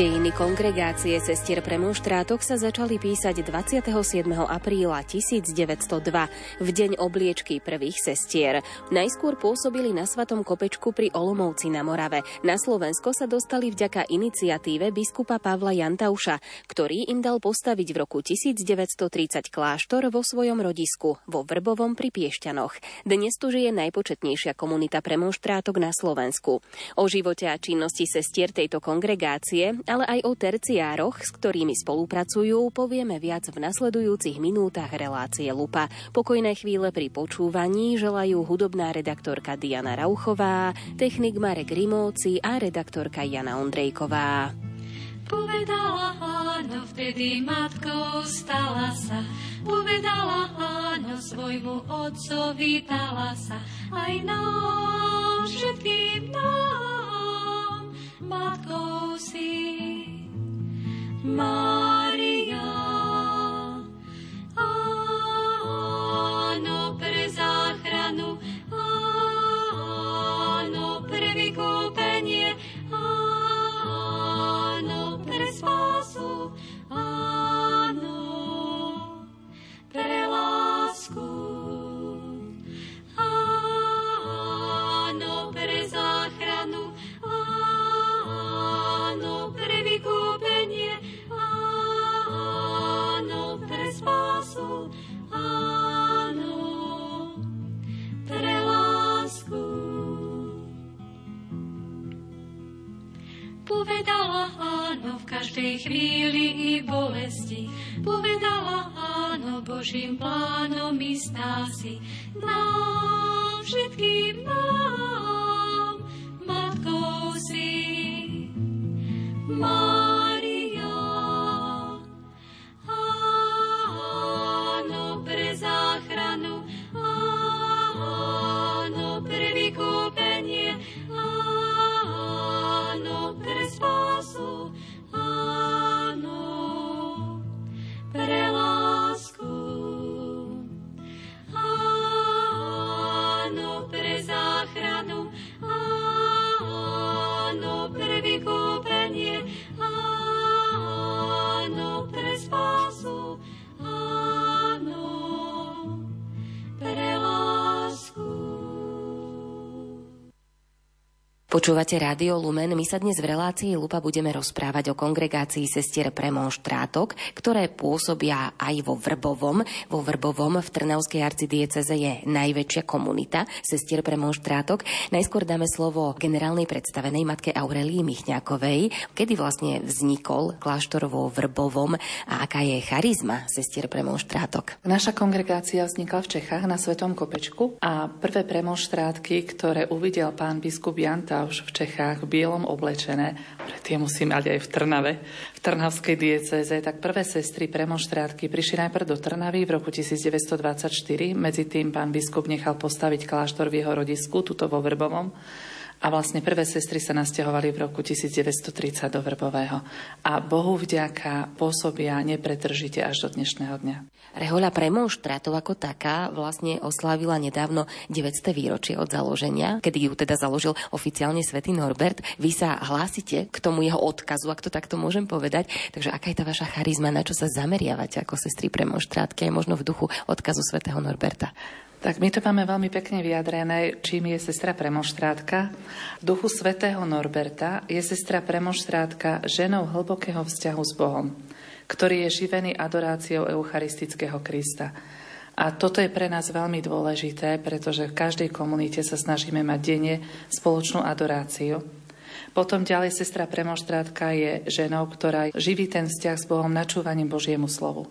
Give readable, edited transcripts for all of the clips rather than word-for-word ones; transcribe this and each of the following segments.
Dejiny kongregácie sestier pre monštrátok sa začali písať 27. apríla 1902, v deň obliečky prvých sestier. Najskôr pôsobili na Svatom Kopečku pri Olomouci na Morave. Na Slovensko sa dostali vďaka iniciatíve biskupa Pavla Jantauša, ktorý im dal postaviť v roku 1930 kláštor vo svojom rodisku, vo Vrbovom pri Piešťanoch. Dnes tu žije najpočetnejšia komunita pre monštrátok na Slovensku. O živote a činnosti sestier tejto kongregácie, ale aj o terciároch, s ktorými spolupracujú, povieme viac v nasledujúcich minútach relácie Lupa. Pokojné chvíle pri počúvaní želajú hudobná redaktorka Diana Rauchová, technik Marek Rimóci a redaktorka Jana Ondrejková. Povedala áno, vtedy matkou stala sa. Povedala áno, svojmu otcovi dala sa. Aj nám, všetkým nám, matkou si Mária. Áno, pre záchranu, áno, pre vykúpenie, áno, pre spásu, áno, pre lásku, áno, pre záchranu, áno, pre vykúpenie, áno, pre spásu, áno, pre lásku. Povedala áno v každej chvíli i bolesti. Povedala áno Božím plánom i stási. Nám, všetkým nám, matkou si Mária. Áno, pre záchranu, áno, pre vykúpenie, áno, pre spásu, áno, pre lásku, áno, pre záchranu, áno, pre vykúpenie, áno, pre spásu, áno, pre lásku. Počúvate Rádio Lumen, my sa dnes v relácii Lupa budeme rozprávať o kongregácii sestier pre monštrátok, ktoré pôsobia aj vo Vrbovom. Vo Vrbovom v Trnavskej arcidieceze je najväčšia komunita sestier pre monštrátok. Najskôr dáme slovo generálnej predstavenej matke Aurelii Michňákovej. Kedy vlastne vznikol kláštor vo Vrbovom a aká je charizma sestier pre monštrátok? Naša kongregácia vznikla v Čechách na Svetom Kopečku a prvé premonštrátky, ktoré uvidel pán biskup Janta už v Čechách v bielom oblečené, predtým musím mať aj v Trnave, v Trnavskej diecéze, tak prvé sestry premonštrátky prišli najprv do Trnavy v roku 1924, medzi tým pán biskup nechal postaviť kláštor v jeho rodisku, tuto vo Vrbovom, a vlastne prvé sestry sa nasťahovali v roku 1930 do Vrbového. A Bohu vďaka pôsobia nepretržite až do dnešného dňa. Rehoľa premonštrátov ako taká vlastne oslávila nedávno 900. výročie od založenia, kedy ju teda založil oficiálne svätý Norbert. Vy sa hlásite k tomu jeho odkazu, ak to takto môžem povedať. Takže aká je tá vaša charizma, na čo sa zameriavate ako sestry premonštrátky, aj možno v duchu odkazu svätého Norberta? Tak my to máme veľmi pekne vyjadrené, čím je sestra premonštrátka. V duchu svätého Norberta je sestra premonštrátka ženou hlbokého vzťahu s Bohom, ktorý je živený adoráciou eucharistického Krista. A toto je pre nás veľmi dôležité, pretože v každej komunite sa snažíme mať denne spoločnú adoráciu. Potom ďalej sestra premonštrátka je ženou, ktorá živí ten vzťah s Bohom načúvaním Božiemu slovu.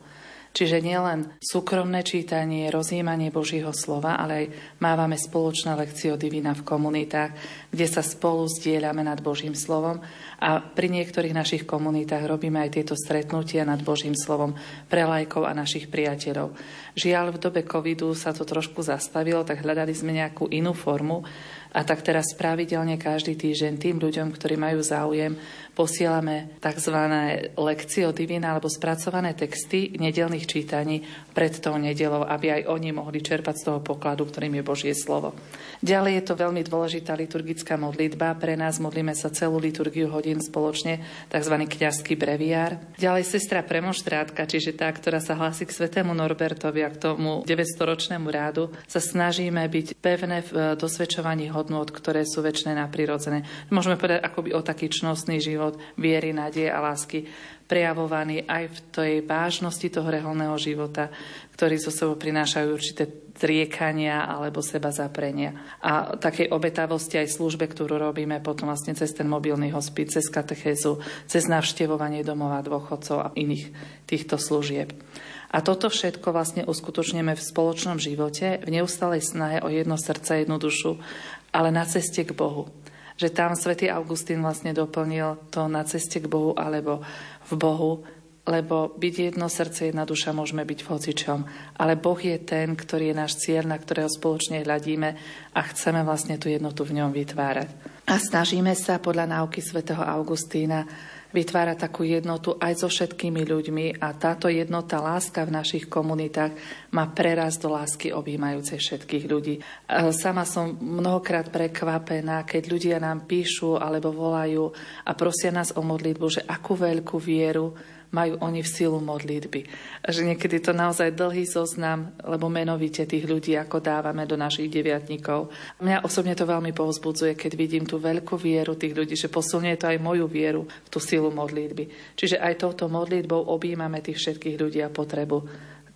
Čiže nielen súkromné čítanie, rozjímanie Božího slova, ale aj mávame spoločná lekcio divina v komunitách, kde sa spolu zdieľame nad Božím slovom a pri niektorých našich komunitách robíme aj tieto stretnutia nad Božím slovom pre laikov a našich priateľov. Žiaľ, v dobe covidu sa to trošku zastavilo, tak hľadali sme nejakú inú formu, A tak teraz pravidelne každý týždeň tým ľuďom, ktorí majú záujem, posielame tzv. Lekcie o divina alebo spracované texty nedelných čítaní pred tou nedelou, aby aj oni mohli čerpať z toho pokladu, ktorým je Božie slovo. Ďalej je to veľmi dôležitá liturgická modlitba. Pre nás modlíme sa celú liturgiu hodín spoločne, tzv. Kňazský breviár. Ďalej sestra premonštrátka, čiže tá, ktorá sa hlási k svätému Norbertovi a k tomu 900-ročnému rádu, sa snažíme byť pevné v dosvedčovaní hodnôt, ktoré sú večné a prirodzené. Môžeme povedať akoby o taký čnostný život viery, nádeje a lásky, prejavovaný aj v tej vážnosti toho reholného života, ktorý zo sebou prinášajú určité triekania alebo seba zaprenia. A takej obetavosti aj službe, ktorú robíme potom vlastne cez ten mobilný hospic, cez katechézu, cez navštevovanie domova dôchodcov a iných týchto služieb. A toto všetko vlastne uskutočneme v spoločnom živote, v neustálej snahe o jedno srdce, jednu dušu, ale na ceste k Bohu. Že tam svätý Augustín vlastne doplnil to na ceste k Bohu alebo v Bohu, lebo byť jedno srdce, jedna duša, môžeme byť v hocičom. Ale Boh je ten, ktorý je náš cieľ, na ktorého spoločne hľadíme a chceme vlastne tú jednotu v ňom vytvárať. A snažíme sa podľa náuky svätého Augustína vytvára takú jednotu aj so všetkými ľuďmi a táto jednota láska v našich komunitách má prerast do lásky objímajúcej všetkých ľudí. Sama som mnohokrát prekvapená, keď ľudia nám píšu alebo volajú a prosia nás o modlitbu, že akú veľkú vieru majú oni v silu modlitby. Že niekedy to naozaj dlhý zoznam, lebo menovite tých ľudí, ako dávame do našich deviatnikov. Mňa osobne to veľmi povzbudzuje, keď vidím tú veľkú vieru tých ľudí, že posilňuje to aj moju vieru v tú silu modlitby. Čiže aj touto modlitbou objímame tých všetkých ľudí a potrebu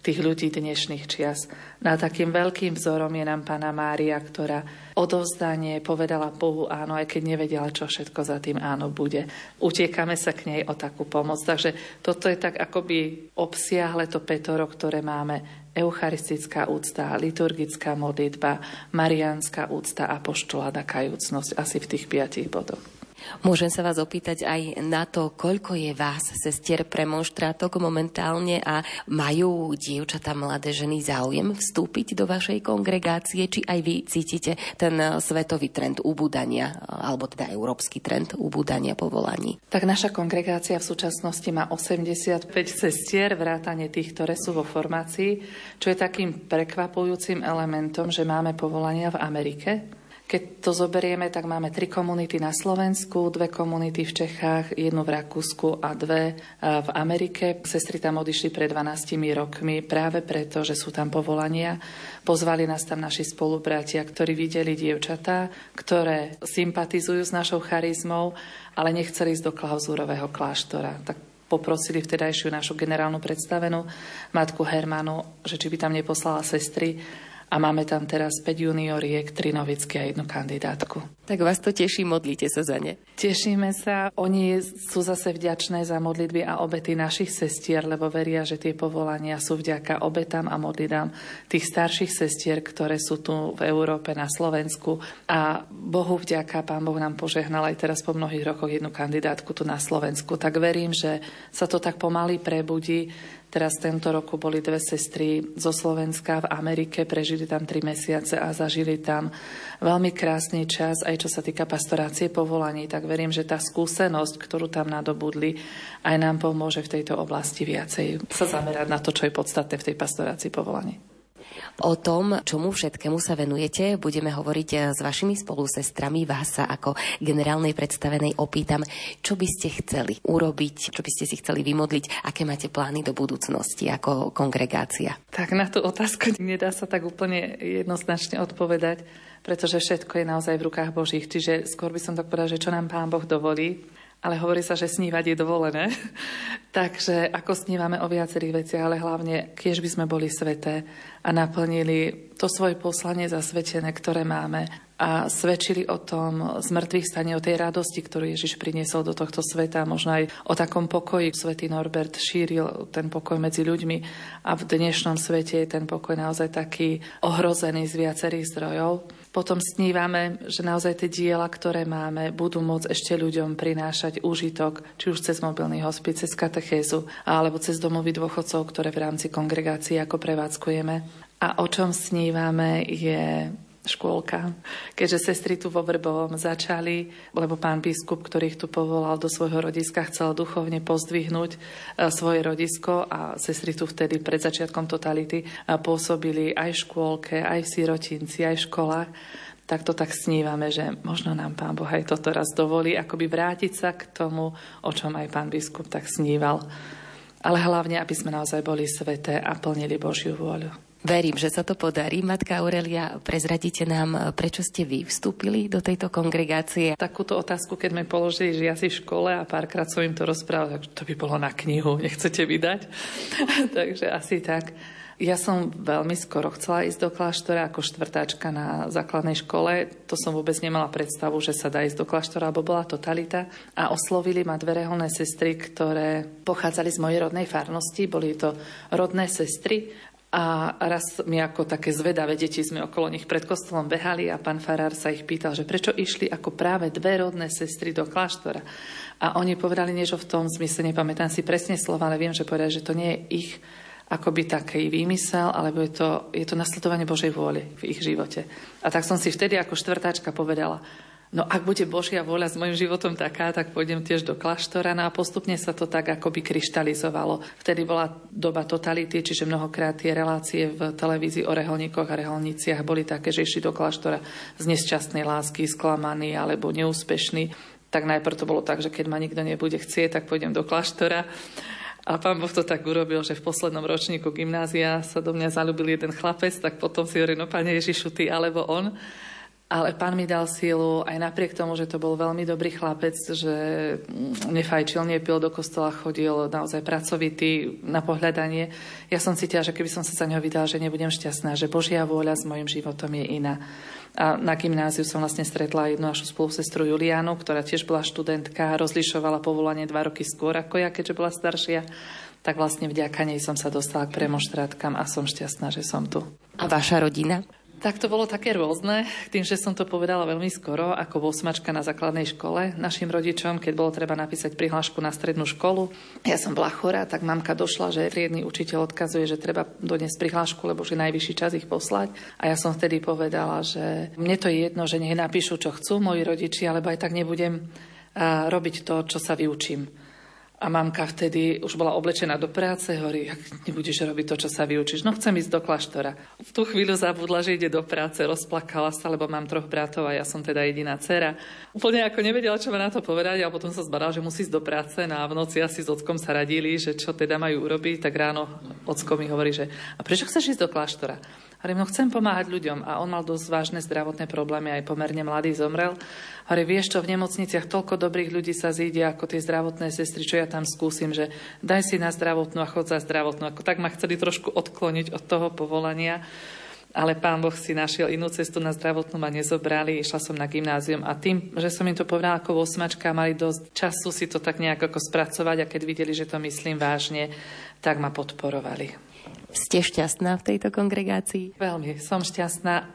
tých ľudí dnešných čias. Na takým veľkým vzorom je nám Panna Mária, ktorá odovzdanie povedala Bohu áno, aj keď nevedela, čo všetko za tým áno bude. Utiekame sa k nej o takú pomoc. Takže toto je tak akoby obsiahle to pätoro, ktoré máme. Eucharistická úcta, liturgická modlitba, mariánska úcta a apoštolát a kajúcnosť. Asi v tých 5 bodoch. Môžem sa vás opýtať aj na to, koľko je vás, sestier premonštrátok momentálne a majú dievčatá, mladé ženy záujem vstúpiť do vašej kongregácie? Či aj vy cítite ten svetový trend ubúdania, alebo teda európsky trend ubúdania povolaní? Tak naša kongregácia v súčasnosti má 85 sestier, vrátane tých, ktoré sú vo formácii, čo je takým prekvapujúcim elementom, že máme povolania v Amerike. Keď to zoberieme, tak máme 3 komunity na Slovensku, 2 komunity v Čechách, 1 v Rakúsku a 2 v Amerike. Sestry tam odišli pred 12 rokmi práve preto, že sú tam povolania. Pozvali nás tam naši spolubratia, ktorí videli dievčatá, ktoré sympatizujú s našou charizmou, ale nechceli ísť do klauzúrového kláštora. Tak poprosili vtedajšiu našu generálnu predstavenú, matku Hermanu, že či by tam neposlala sestry. A máme tam teraz 5 junioriek, 3 novicky a 1 kandidátku. Tak vás to teší, modlíte sa za ne? Tešíme sa. Oni sú zase vďačné za modlitby a obety našich sestier, lebo veria, že tie povolania sú vďaka obetám a modlitbám tých starších sestier, ktoré sú tu v Európe, na Slovensku. A Bohu vďaka, Pán Boh nám požehnal aj teraz po mnohých rokoch 1 kandidátku tu na Slovensku. Tak verím, že sa to tak pomaly prebudí. Teraz tento roku boli 2 sestry zo Slovenska v Amerike, prežili tam 3 mesiace a zažili tam veľmi krásny čas, aj čo sa týka pastorácie povolaní. Tak verím, že tá skúsenosť, ktorú tam nadobudli, aj nám pomôže v tejto oblasti viacej sa zamerať na to, čo je podstatné v tej pastorácii povolaní. O tom, čomu všetkému sa venujete, budeme hovoriť s vašimi spolusestrami. Vás sa ako generálnej predstavenej opýtam, čo by ste chceli urobiť, čo by ste si chceli vymodliť, aké máte plány do budúcnosti ako kongregácia. Tak na tú otázku nedá sa tak úplne jednoznačne odpovedať, pretože všetko je naozaj v rukách Božích. Čiže skôr by som tak povedala, že čo nám Pán Boh dovolí, ale hovorí sa, že snívať je dovolené. Takže ako snívame o viacerých veciach, ale hlavne, kiež by sme boli sveté a naplnili to svoje poslanie zasvetené, ktoré máme a svedčili o tom zmrtvých stane, o tej radosti, ktorú Ježiš priniesol do tohto sveta, možno aj o takom pokoji. Svätý Norbert šíril ten pokoj medzi ľuďmi a v dnešnom svete je ten pokoj naozaj taký ohrozený z viacerých zdrojov. Potom snívame, že naozaj tie diela, ktoré máme, budú môcť ešte ľuďom prinášať úžitok, či už cez mobilný hospic, cez katechézu, alebo cez domovy dôchodcov, ktoré v rámci kongregácie ako prevádzkujeme. A o čom snívame je škôlka. Keďže sestry tu vo Vrbovom začali, lebo pán biskup, ktorý ich tu povolal do svojho rodiska, chcel duchovne pozdvihnúť svoje rodisko a sestry tu vtedy pred začiatkom totality pôsobili aj v škôlke, aj v sirotinci, aj v školách. Tak to tak snívame, že možno nám Pán Boh aj toto raz dovolí, akoby vrátiť sa k tomu, o čom aj pán biskup tak sníval. Ale hlavne, aby sme naozaj boli sveté a plnili Božiu vôľu. Verím, že sa to podarí. Matka Aurelia, prezradíte nám, prečo ste vy vstúpili do tejto kongregácie? Takúto otázku, keď sme položili žiaci v škole a párkrát som im to rozprával, tak to by bolo na knihu, nechcete vydať? Takže asi tak. Ja som veľmi skoro chcela ísť do kláštora ako štvrtáčka na základnej škole. To som vôbec nemala predstavu, že sa dá ísť do kláštora, lebo bola totalita. A oslovili ma dve reholné sestry, ktoré pochádzali z mojej rodnej farnosti. Boli to rodné sestry. A raz mi ako také zvedavé deti sme okolo nich pred kostolom behali a pán farár sa ich pýtal, že prečo išli ako práve dve rodné sestry do kláštora. A oni povedali niečo v tom zmysle, nepamätám si presne slova, ale viem, že povedali, že to nie je ich akoby taký výmysel, alebo je to nasledovanie Božej vôle v ich živote. A tak som si vtedy ako štvrtáčka povedala, no ak bude Božia vôľa s mojim životom taká, tak pôjdem tiež do kláštora. No a postupne sa to tak akoby kryštalizovalo. Vtedy bola doba totality, čiže mnohokrát tie relácie v televízii o reholníkoch a reholníciach boli také, že išli do kláštora z nešťastnej lásky, sklamaní alebo neúspešní. Tak najprv to bolo tak, že keď ma nikto nebude chcieť, tak pôjdem do kláštora. A pán Boh to tak urobil, že v poslednom ročníku gymnázia sa do mňa zalúbil jeden chlapec, tak potom si hovoril, no Pane Ježišu, ty alebo on. Ale pán mi dal sílu, aj napriek tomu, že to bol veľmi dobrý chlapec, že nefajčil, nepil, do kostola chodil, naozaj pracovitý na pohľadanie. Ja som cítila, že keby som sa za neho vydala, že nebudem šťastná, že Božia vôľa s mojim životom je iná. A na gymnáziu som vlastne stretla jednu našu spolupsestru Juliánu, ktorá tiež bola študentka, rozlišovala povolanie 2 roky skôr ako ja, keďže bola staršia. Tak vlastne vďaka nej som sa dostala k premonštrátkam a som šťastná, že som tu. A vaša rodina? Tak to bolo také rôzne, tým, že som to povedala veľmi skoro, ako 8-čka na základnej škole. Našim rodičom, keď bolo treba napísať prihlášku na strednú školu, ja som bola chorá, tak mamka došla, že triedny učiteľ odkazuje, že treba doniesť prihlášku, lebo už je najvyšší čas ich poslať. A ja som vtedy povedala, že mne to je jedno, že nech napíšu, čo chcú moji rodiči, alebo aj tak nebudem robiť to, čo sa vyučím. A mamka vtedy už bola oblečená do práce, hovorí, ak nebudeš robiť to, čo sa vyučíš, no chcem ísť do kláštora. V tú chvíľu zabudla, že ide do práce, rozplakala sa, lebo mám 3 bratov a ja som teda jediná dcera. Úplne ako nevedela, čo ma na to povedať, a potom sa zbadala, že musí ísť do práce, no a v noci asi s ockom sa radili, že čo teda majú urobiť, tak ráno ocko mi hovorí, že a prečo chceš ísť do kláštora? Hovorím, no chcem pomáhať ľuďom a on mal dosť vážne zdravotné problémy, aj pomerne mladý zomrel. Hovorím, vieš čo, v nemocniciach toľko dobrých ľudí sa zíde ako tie zdravotné sestry, čo ja tam skúsim, že daj si na zdravotnú a chod za zdravotnú. Ako tak ma chceli trošku odkloniť od toho povolania, ale pán Boh si našiel inú cestu, na zdravotnú ma nezobrali, išla som na gymnázium a tým, že som im to povedala ako 8-čka, mali dosť času si to tak nejak ako spracovať a keď videli, že to myslím vážne, tak ma podporovali. Ste šťastná v tejto kongregácii? Veľmi, som šťastná.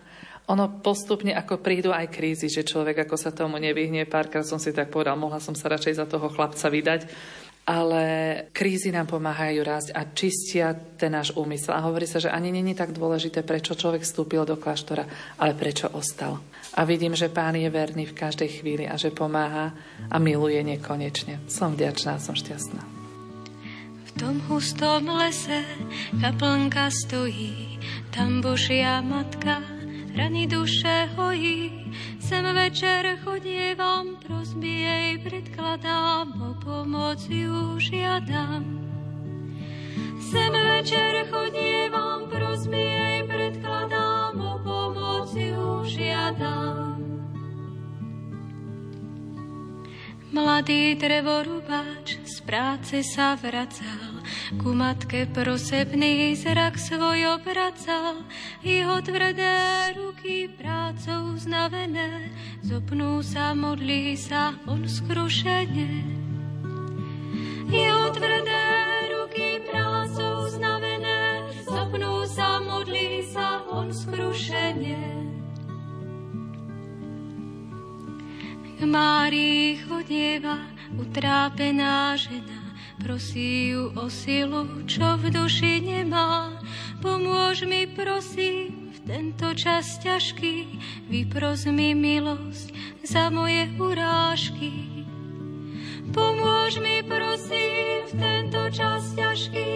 Ono postupne, ako prídu aj krízy, že človek ako sa tomu nevyhnie, párkrát som si tak povedal, mohla som sa radšej za toho chlapca vydať, ale krízy nám pomáhajú rásť a čistia ten náš úmysel. A hovorí sa, že ani není tak dôležité, prečo človek vstúpil do kláštora, ale prečo ostal. A vidím, že Pán je verný v každej chvíli a že pomáha a miluje nekonečne. Som vďačná, som šťastná. V tom hustom lese kaplnka stojí, tam Božia matka rany duše hojí. Sem večer chodievam, prosby jej predkladám, o pomoc ju žiadam. Sem večer chodievam, prosby jej predkladám, o pomoc ju žiadam. Mladý drevorubáč z práce sa vracal, ku matke prosebný zrak svoj obracal. Jeho tvrdé ruky prácou znavené, zopnú sa, modlí sa on skrušene. Jeho tvrdé ruky prácou znavené, zopnú sa, modlí sa on skrušene. K Márii chodieva utrápená žena, prosí ju o silu, čo v duši nemá. Pomôž mi prosím v tento čas ťažký, vypros mi milosť za moje urážky. Pomôž mi, prosím, v tento čas ťažký,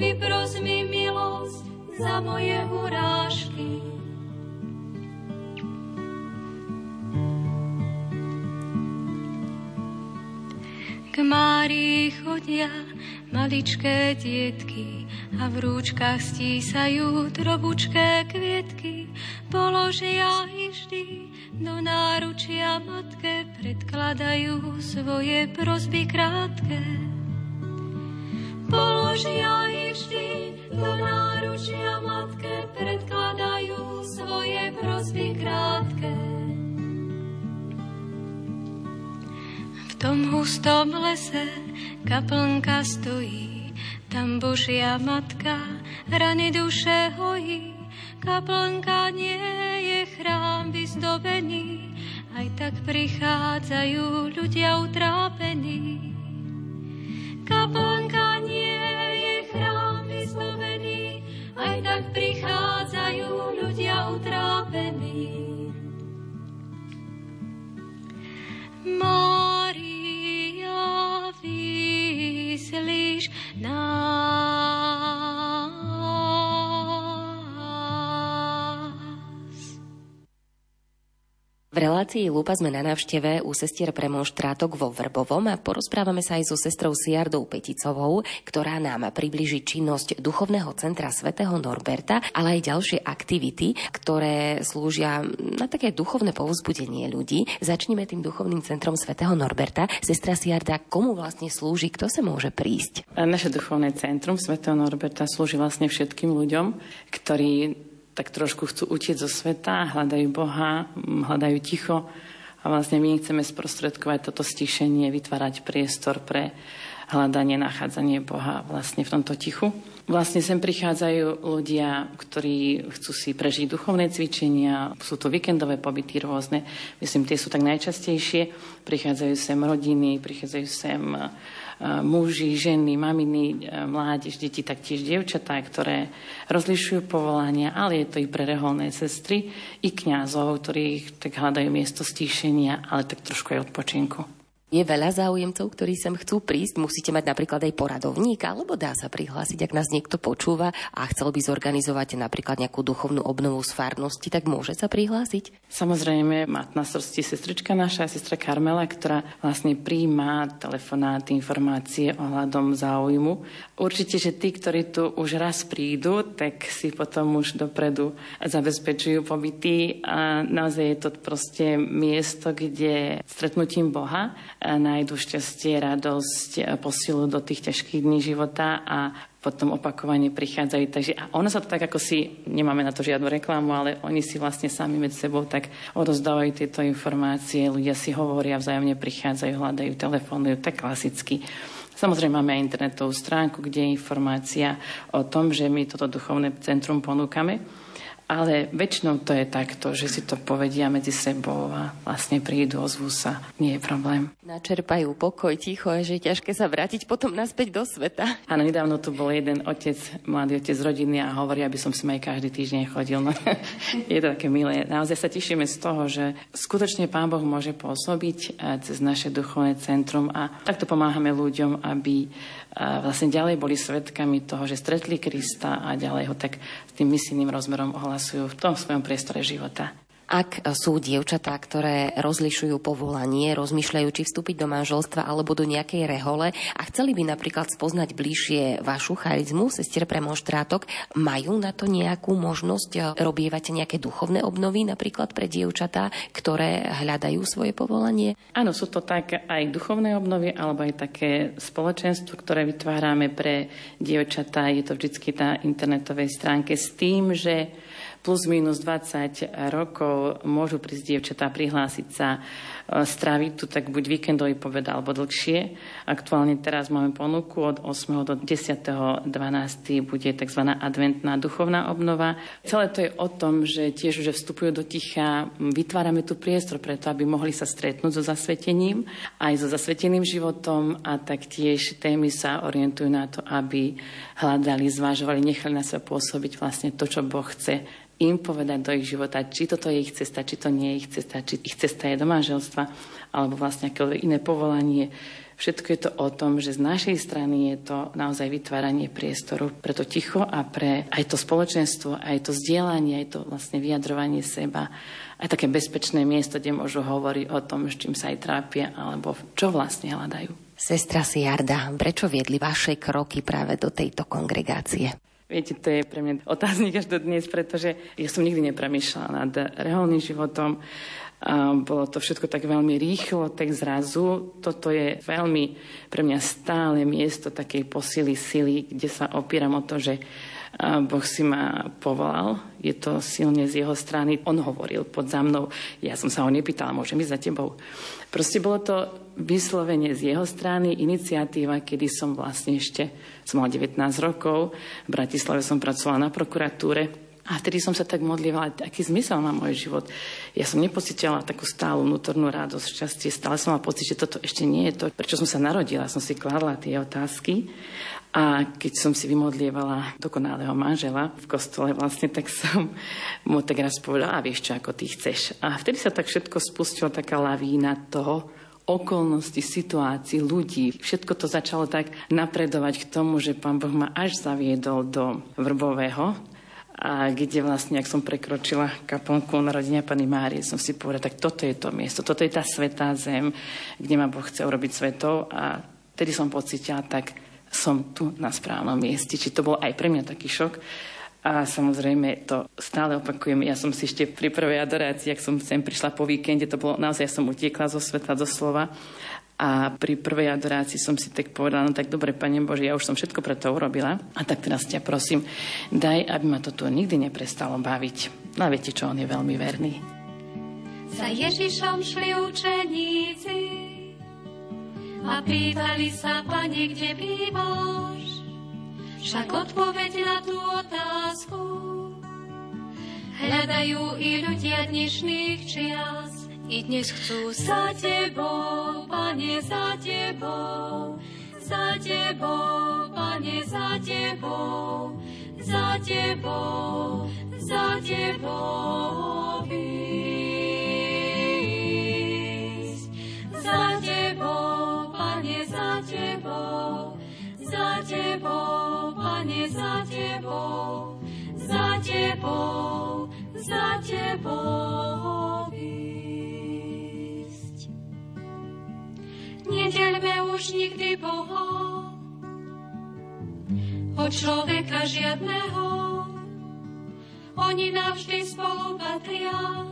vypros mi milosť za moje urážky. K Márii chodia maličké dietky a v rúčkach stísajú drobučké kvietky, položia ich vždy do náručia matke, predkladajú svoje prosby krátke. Položia ich vždy do náručia matke, predkladajú svoje prosby krátke. V tom hustom lese kaplnka stojí, tam Božia matka rany duše hojí. Kaplnka nie je chrám vyzdobený, aj tak prichádzajú ľudia utrápení. Kaplnka nie je chrám vyzdobený, aj tak prichádzajú ľudia utrápení. Mária, vyslíš nás. V relácii Lupa sme na návšteve u sestier premonštrátok vo Vrbovom a porozprávame sa aj so sestrou Siardou Peticovou, ktorá nám priblíži činnosť Duchovného centra svätého Norberta, ale aj ďalšie aktivity, ktoré slúžia na také duchovné povzbudenie ľudí. Začnime tým Duchovným centrom svätého Norberta. Sestra Siarda, komu vlastne slúži, kto sa môže prísť? Naše Duchovné centrum svätého Norberta slúži vlastne všetkým ľuďom, ktorí tak trošku chcú utiecť zo sveta, hľadajú Boha, hľadajú ticho a vlastne my chceme sprostredkovať toto stišenie, vytvárať priestor pre hľadanie, nachádzanie Boha vlastne v tomto tichu. Vlastne sem prichádzajú ľudia, ktorí chcú si prežiť duchovné cvičenia, sú to víkendové pobyty rôzne, myslím, tie sú tak najčastejšie. Prichádzajú sem rodiny, prichádzajú sem muži, ženy, maminy, mládež, deti, taktiež dievčatá, ktoré rozlišujú povolania, ale je to i pre reholné sestry, i kňazov, ktorí tak hľadajú miesto stíšenia, ale tak trošku aj odpočinku. Je veľa záujemcov, ktorí sem chcú prísť. Musíte mať napríklad aj poradovníka, alebo dá sa prihlásiť, ak nás niekto počúva a chcel by zorganizovať napríklad nejakú duchovnú obnovu z farnosti, tak môže sa prihlásiť? Samozrejme, má na srdci sestrička naša, sestra Karmela, ktorá vlastne prijíma telefonáty, informácie ohľadom záujmu. Určite, že tí, ktorí tu už raz prídu, tak si potom už dopredu zabezpečujú pobyty a naozaj je to proste miesto, kde stretnutím Boha nájdu šťastie, radosť, posilu do tých ťažkých dní života a potom opakovane prichádzajú. Takže a ono sa to tak, ako si, nemáme na to žiadnu reklamu, ale oni si vlastne sami medzi sebou tak odozdávajú tieto informácie, ľudia si hovoria, vzájomne prichádzajú, hľadajú, telefonujú, tak klasicky. Samozrejme máme aj internetovú stránku, kde je informácia o tom, že my toto duchovné centrum ponúkame, ale väčšinou to je takto, že si to povedia medzi sebou a vlastne prídu, ozvú sa, nie je problém. Načerpajú pokoj, ticho, že je ťažké sa vrátiť potom naspäť do sveta. Áno, nedávno tu bol jeden otec, mladý otec z rodiny a hovorí, aby som sem aj každý týždeň chodil. No, je to také milé. Naozaj sa tešíme z toho, že skutočne Pán Boh môže pôsobiť cez naše duchovné centrum a takto pomáhame ľuďom, aby vlastne ďalej boli svedkami toho, že stretli Krista a ďalej ho tak s tým misijným rozmerom ohlasujú v tom svojom priestore života. Ak sú dievčatá, ktoré rozlišujú povolanie, rozmýšľajú, či vstúpiť do manželstva alebo do nejakej rehole a chceli by napríklad spoznať bližšie vašu charizmu, sestier premonštrátok, majú na to nejakú možnosť? Robievate nejaké duchovné obnovy napríklad pre dievčatá, ktoré hľadajú svoje povolanie? Áno, sú to tak aj duchovné obnovy, alebo aj také spoločenstvo, ktoré vytvárame pre dievčatá. Je to vždycky na internetovej stránke s tým, že plus minus 20 rokov môžu prísť dievčatá, prihlásiť sa, stráviť tu tak buď víkendový pobyt alebo dlhšie. Aktuálne teraz máme ponuku od 8. do 10.12. bude tzv. Adventná duchovná obnova. Celé to je o tom, že tiež už vstupujú do ticha, vytvárame tu priestor preto, aby mohli sa stretnúť so zasvetením, aj so zasveteným životom a taktiež témy sa orientujú na to, aby hľadali, zvážovali, nechali na seba pôsobiť vlastne to, čo Boh chce im povedať do ich života, či toto je ich cesta, či to nie je ich cesta, či ich cesta je do manželstva, alebo vlastne akékoľvek iné povolanie. Všetko je to o tom, že z našej strany je to naozaj vytváranie priestoru pre to ticho a pre aj to spoločenstvo, aj to zdieľanie, aj to vlastne vyjadrovanie seba, aj také bezpečné miesto, kde môžu hovoriť o tom, s čím sa aj trápia, alebo čo vlastne hľadajú. Sestra Siarda, prečo viedli vaše kroky práve do tejto kongregácie? Viete, to je pre mňa otáznik až do dnes, pretože ja som nikdy nepremýšľala nad reholným životom. Bolo to všetko tak veľmi rýchlo, tak zrazu. Toto je veľmi pre mňa stále miesto takej posily, sily, kde sa opieram o to, že Boh si ma povolal. Je to silne z jeho strany. On hovoril pod za mnou. Ja som sa ho nepýtala, môžem ísť za tebou. Proste bolo to vyslovene z jeho strany iniciatíva, kedy som vlastne som mala 19 rokov, v Bratislave som pracovala na prokuratúre a vtedy som sa tak modlievala, aký zmysel má môj život. Ja som nepocítila takú stálu vnútornú radosť, šťastie, stále som mala pocit, že toto ešte nie je to, prečo som sa narodila, som si kladla tie otázky. A keď som si vymodlievala dokonalého manžela v kostole vlastne, tak som mu tak raz povedala, a vieš čo, ako ty chceš. A vtedy sa tak všetko spustila taká lavína toho, okolnosti, situácií, ľudí. Všetko to začalo tak napredovať k tomu, že Pán Boh ma až zaviedol do Vrbového, a kde vlastne, ak som prekročila kaplnku Narodenia Panny Márie, som si povedala, tak toto je to miesto, toto je tá svätá zem, kde ma Boh chce urobiť svetou. A vtedy som pocítila, tak som tu na správnom mieste. Či to bol aj pre mňa taký šok. A samozrejme, to stále opakujem, ja som si ešte pri prvej adorácii, ak som sem prišla po víkende, to bolo naozaj, ja som utiekla zo sveta, do slova. A pri prvej adorácii som si tak povedala, no tak dobre, Pane Bože, ja už som všetko pre to urobila. A tak teraz ťa prosím, daj, aby ma to tu nikdy neprestalo baviť. No a viete čo, on je veľmi verný. Za Ježišom šli učeníci a pýtali sa, Pane, kde bývaš? Však odpoveď na tú otázku hľadajú i ľudia dnešných čias. I dnes chcú za tebou, Pane, za tebou, za tebou, Pane, za tebou, za tebou, za tebou ísť. Za tebou, Pane, za tebou, za tebou, Pane, za tebou, za tebou, za tebou ísť. Nedeľme už nikdy Boha od človeka žiadného. Oni navždy spolu patria,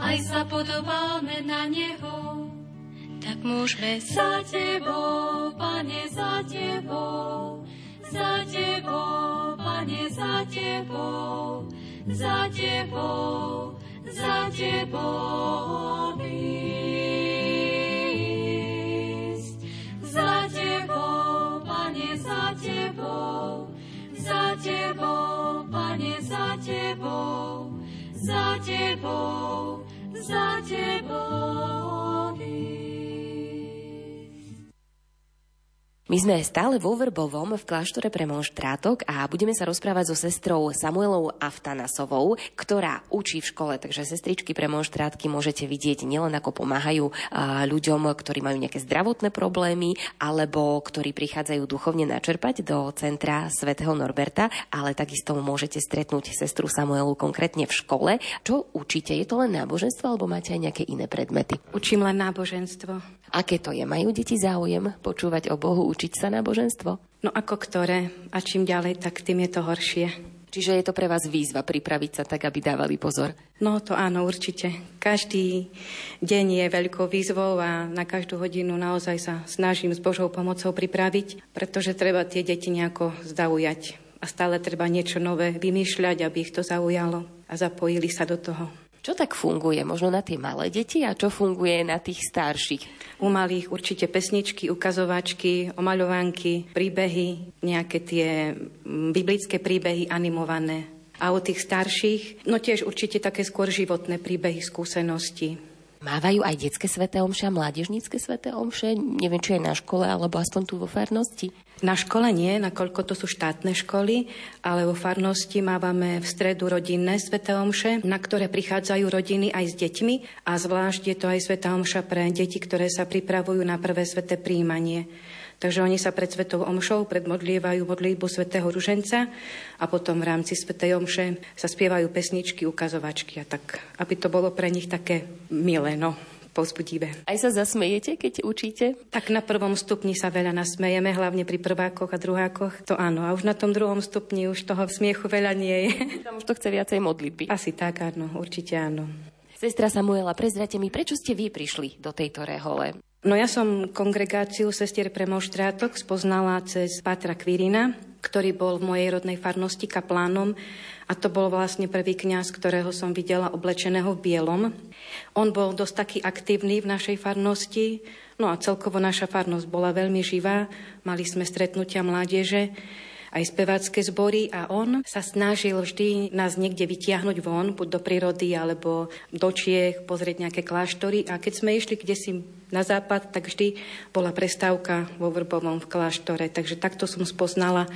aj sa podobáme na Neho. Tak môžeme za tebou, Pane, za tebou, za tebou, Pane, za tebou, za tebou, za tebou ísť. Za tebou, Pane, za tebou, za tebou, Pane, za tebou, za tebou, za tebou ísť. My sme stále vo Vrbovom v kláštore pre monštrátok a budeme sa rozprávať so sestrou Samuelou Aftanasovou, ktorá učí v škole. Takže sestričky pre monštrátky môžete vidieť nielen ako pomáhajú ľuďom, ktorí majú nejaké zdravotné problémy alebo ktorí prichádzajú duchovne načerpať do centra svätého Norberta, ale takisto môžete stretnúť sestru Samuelu konkrétne v škole. Čo učíte? Je to len náboženstvo alebo máte aj nejaké iné predmety? Učím len náboženstvo. Aké to je? Majú deti záujem počúvať o Bohu? Učiť sa náboženstvo? No ako ktoré. A čím ďalej, tak tým je to horšie. Čiže je to pre vás výzva pripraviť sa tak, aby dávali pozor? No to áno, určite. Každý deň je veľkou výzvou a na každú hodinu naozaj sa snažím s Božou pomocou pripraviť, pretože treba tie deti nejako zaujať. A stále treba niečo nové vymýšľať, aby ich to zaujalo a zapojili sa do toho. Čo tak funguje? Možno na tie malé deti a čo funguje na tých starších? U malých určite pesničky, ukazovačky, omaľovanky, príbehy, nejaké tie biblické príbehy animované. A u tých starších, no tiež určite také skôr životné príbehy, skúsenosti. Mávajú aj detské sväté omše a mládežnícke sväté omše? Neviem, či aj na škole, alebo aspoň tu vo farnosti. Na škole nie, nakoľko to sú štátne školy, ale vo farnosti mávame v stredu rodinné sväté omše, na ktoré prichádzajú rodiny aj s deťmi a zvlášť je to aj svätá omša pre deti, ktoré sa pripravujú na prvé sväté prijímanie. Takže oni sa pred svätou omšou predmodlievajú modlitbu svätého ruženca a potom v rámci svätej omše sa spievajú pesničky, ukazovačky a tak, aby to bolo pre nich také milé, no. Povzbudivé. Aj sa zasmejete, keď učíte? Tak na prvom stupni sa veľa nasmejeme, hlavne pri prvákoch a druhákoch. To áno, a už na tom druhom stupni už toho smiechu veľa nie je. Tam už to chce viacej modlitby. Asi tak, áno, určite áno. Sestra Samuela, prezrate mi, prečo ste vy prišli do tejto rehole? No ja som kongregáciu sestier pre monštrátok spoznala cez Pátra Quirina, ktorý bol v mojej rodnej farnosti kaplánom a to bol vlastne prvý kňaz, ktorého som videla oblečeného v bielom. On bol dosť taký aktívny v našej farnosti, no a celkovo naša farnosť bola veľmi živá, mali sme stretnutia mládeže, aj spevácké zbory a on sa snažil vždy nás niekde vytiahnuť von, buď do prírody alebo do Čiech, pozrieť nejaké kláštory a keď sme išli kdesi na západ, tak vždy bola prestávka vo Vrbovom v kláštore, takže takto som spoznala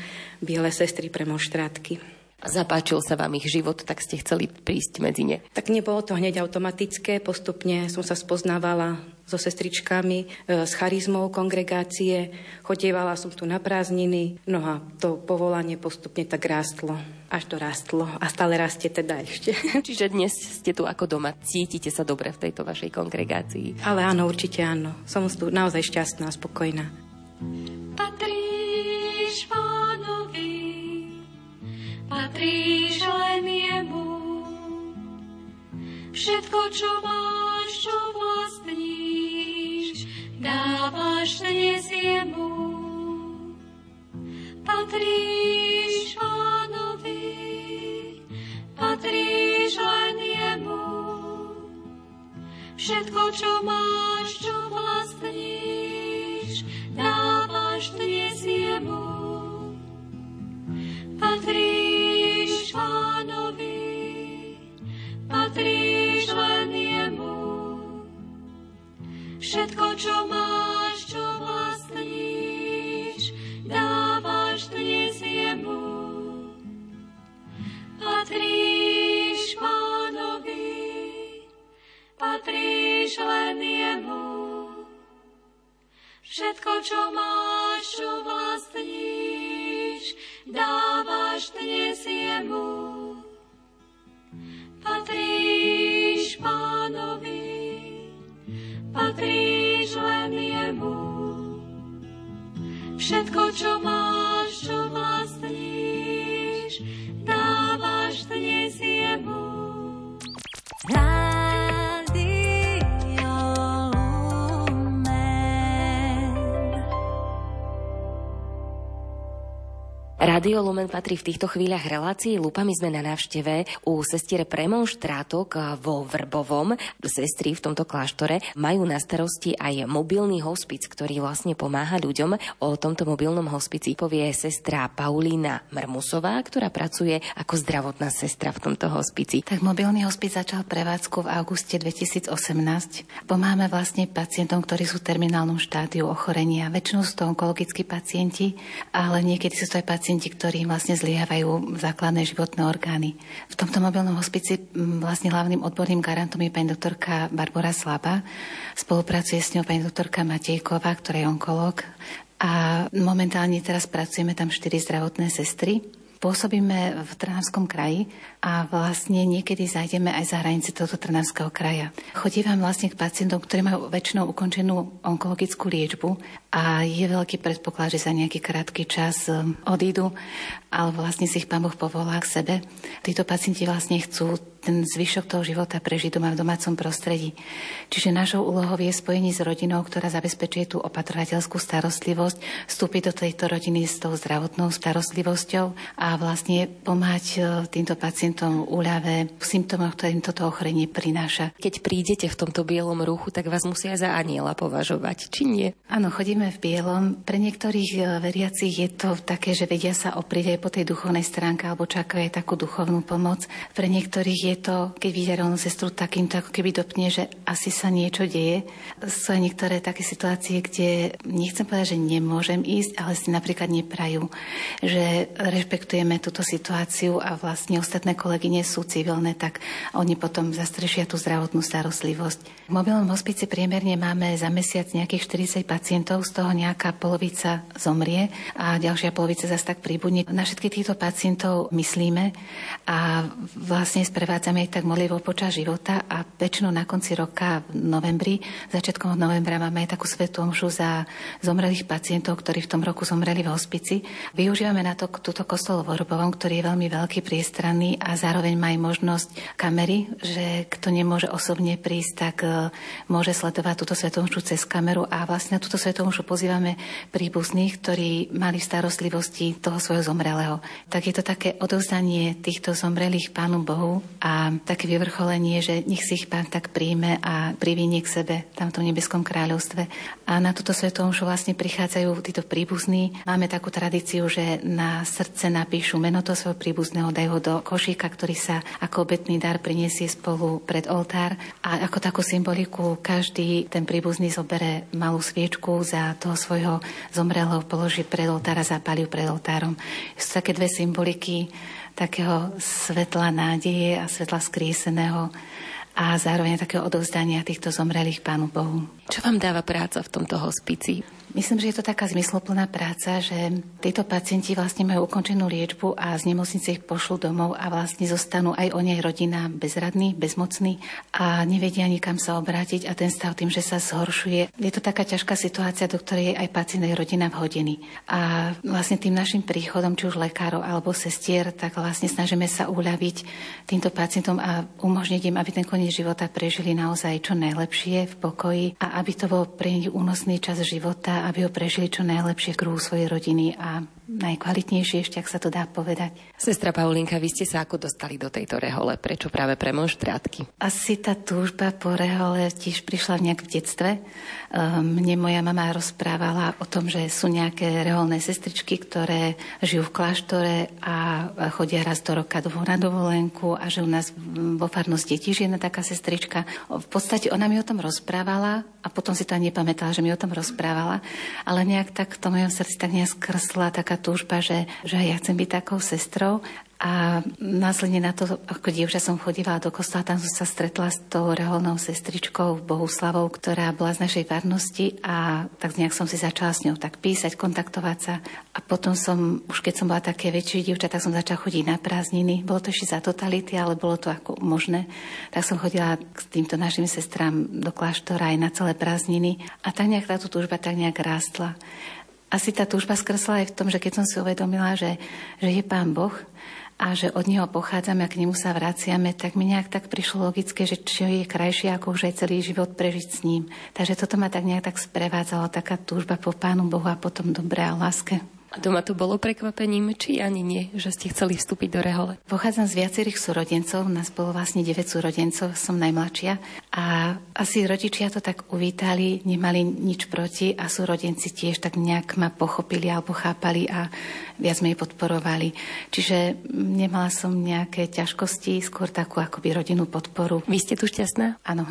biele sestry pre monštrátky. Zapáčil sa vám ich život, tak ste chceli prísť medzi ne? Tak nebolo to hneď automatické, postupne som sa spoznávala so sestričkami, s charizmou kongregácie, chodievala som tu na prázdniny, no a to povolanie postupne tak rástlo, až to rástlo a stále rastie teda ešte. Čiže dnes ste tu ako doma, cítite sa dobre v tejto vašej kongregácii? Ale áno, určite áno, som tu naozaj šťastná a spokojná. Patríš Pánovi, patríš len jemu, všetko, čo máš, čo vlastníš, dávaš dnes jemu. Patríš Pánovi, patríš len jemu, všetko, čo máš, čo vlastníš, dávaš dnes jemu. Patríš Pánovi, patríš len jemu, všetko, čo máš, čo vlastníš, dávaš dnes jemu. Patríš Pánovi, patríš len jemu, všetko, čo máš, čo vlastníš, dávaš dnes jemu. Patríš Pánovi, patríš len jemu, všetko, čo máš, čo vlastníš, dávaš dnes jemu. Rádio Lumen patrí v týchto chvíľach relácií. Lupami sme na návšteve u sestier pre monštrátok vo Vrbovom. Sestry v tomto kláštore majú na starosti aj mobilný hospic, ktorý vlastne pomáha ľuďom. O tomto mobilnom hospici povie sestra Paulína Mrmusová, ktorá pracuje ako zdravotná sestra v tomto hospici. Tak mobilný hospic začal prevádzku v auguste 2018. Pomáhame vlastne pacientom, ktorí sú v terminálnom štádiu ochorenia. Väčšinou sú to onkologickí pacienti, ale niekedy sú to aj pacienti, ktorí vlastne zlyhávajú základné životné orgány. V tomto mobilnom hospici vlastne hlavným odborným garantom je pani doktorka Barbora Slaba. Spolupracuje s ňou pani doktorka Matejková, ktorá je onkológ. A momentálne teraz pracujeme tam 4 zdravotné sestry. Pôsobíme v Trnavskom kraji a vlastne niekedy zájdeme aj za hranice tohto Trnavského kraja. Chodívam vlastne k pacientom, ktorí majú väčšinou ukončenú onkologickú liečbu a je veľký predpoklad, že za nejaký krátky čas odídu, ale vlastne si ich Pán Boh povolá k sebe. Títo pacienti vlastne chcú ten zvyšok toho života prežiť doma v domácom prostredí. Čiže našou úlohou je spojenie s rodinou, ktorá zabezpečuje tú opatrovateľskú starostlivosť, vstúpiť do tejto rodiny s tou zdravotnou starostlivosťou a vlastne pomáhať týmto pacientom úľave v symptómoch, ktorým toto ochorenie prináša. Keď prídete v tomto bielom ruchu, tak vás musia za aniela považovať, či nie? Áno, chodíme Žijeme v bielom. Pre niektorých veriacich je to také, že vedia sa oprieť aj po tej duchovnej stránke alebo čakajú aj takú duchovnú pomoc. Pre niektorých je to, keď vidia rovnú sestru takýmto, ako keby dopne, že asi sa niečo deje. Sú aj niektoré také situácie, kde nechcem povedať, že nemôžem ísť, ale si napríklad neprajú, že rešpektujeme túto situáciu a vlastne ostatné kolegyne sú civilné, tak oni potom zastrešia tú zdravotnú starostlivosť. V mobilnom hospici priemerne máme za mesiac nejakých 40 pacientov, z toho nejaká polovica zomrie a ďalšia polovica zase tak príbudne. Na všetkých týchto pacientov myslíme a vlastne sprevádzame ich tak modlitbou počas života a väčšinou na konci roka v novembri, začiatkom novembra máme aj takú svätú omšu za zomrelých pacientov, ktorí v tom roku zomreli v hospici. Využívame na to túto kostol v Orbovom, ktorý je veľmi veľký, priestranný a zároveň má aj možnosť kamery, že kto nemôže osobne prísť, tak môže sledovať túto svätú omšu cez kameru a vlastne na túto svätú omšu pozývame príbuzných, ktorí mali v starostlivosti toho svojho zomrelého. Tak je to také odovzdanie týchto zomrelých Pánu Bohu a také vyvrcholenie, že nech si ich Pán tak príjme a privinie k sebe tam v tom nebeskom kráľovstve. A na túto svätú omšu vlastne prichádzajú títo príbuzní. Máme takú tradíciu, že na srdce napíšu meno toho svojho príbuzného, dajú ho do košíka, ktorý sa ako obetný dar priniesie spolu pred oltár a ako takú symboliku každý ten príbuzný zobere malú sviečku za toho svojho zomrelého, položí pred oltár a zapáli ju pred oltárom. Sú také dve symboliky takého svetla nádeje a svetla skrieseného a zároveň takého odovzdania týchto zomrelých Pánu Bohu. Čo vám dáva práca v tomto hospici? Myslím, že je to taká zmysluplná práca, že títo pacienti vlastne majú ukončenú liečbu a z nemocnice ich pošlú domov a vlastne zostanú aj oni, aj rodina, bezradní, bezmocní a nevedia ani kam sa obrátiť a ten stav tým, že sa zhoršuje. Je to taká ťažká situácia, do ktorej je aj pacient, aj rodina vhodení. A vlastne tým našim príchodom, či už lekárov alebo sestier, tak vlastne snažíme sa uľaviť týmto pacientom a umožniť im, aby ten koniec života prežili naozaj čo najlepšie v pokoji a aby to bol pre nich únosný čas života, aby ho prežili čo najlepšie v kruhu svojej rodiny a najkvalitnejšie ešte, ak sa to dá povedať. Sestra Paulinka, vy ste sa ako dostali do tejto rehole? Prečo práve pre monštrátky? Asi tá túžba po rehole tiež prišla nejak v detstve. Mne moja mama rozprávala o tom, že sú nejaké reholné sestričky, ktoré žijú v kláštore a chodia raz do roka na dovolenku a že u nás vo farnosti je tiež jedna taká sestrička. V podstate ona mi o tom rozprávala a potom si to ani nepamätala, že mi o tom rozprávala, ale nejak tak v tom mojom srdci tak neskrsla taká túžba, že ja chcem byť takou sestrou. A následne na to, ako dievča som chodívala do kostola, tam som sa stretla s tou reholnou sestričkou Bohuslavou, ktorá bola z našej farnosti a tak nejak som si začala s ňou tak písať, kontaktovať sa. A potom som, už keď som bola také väčšie dievča, tak som začala chodiť na prázdniny. Bolo to ešte za totality, ale bolo to ako možné. Tak som chodila k týmto našim sestrám do kláštora aj na celé prázdniny. A tak nejak táto túžba tak nejak rástla. Asi tá túžba skrsla aj v tom, že keď som si uvedomila, že je Pán Boh a že od Neho pochádzame a k Nemu sa vraciame, tak mi nejak tak prišlo logické, že čo je krajšie, ako už aj celý život prežiť s Ním. Takže toto ma tak nejak tak sprevádzalo, taká túžba po Pánu Bohu a potom dobré a láske. A doma to bolo prekvapením, či ani nie, že ste chceli vstúpiť do rehole? Pochádzam z viacerých súrodencov, nás bolo vlastne 9 súrodencov, som najmladšia a asi rodičia to tak uvítali, nemali nič proti a súrodenci tiež tak nejak ma pochopili alebo chápali a viac ma podporovali. Čiže nemala som nejaké ťažkosti, skôr takú akoby rodinnú podporu. Vy ste tu šťastná? Áno.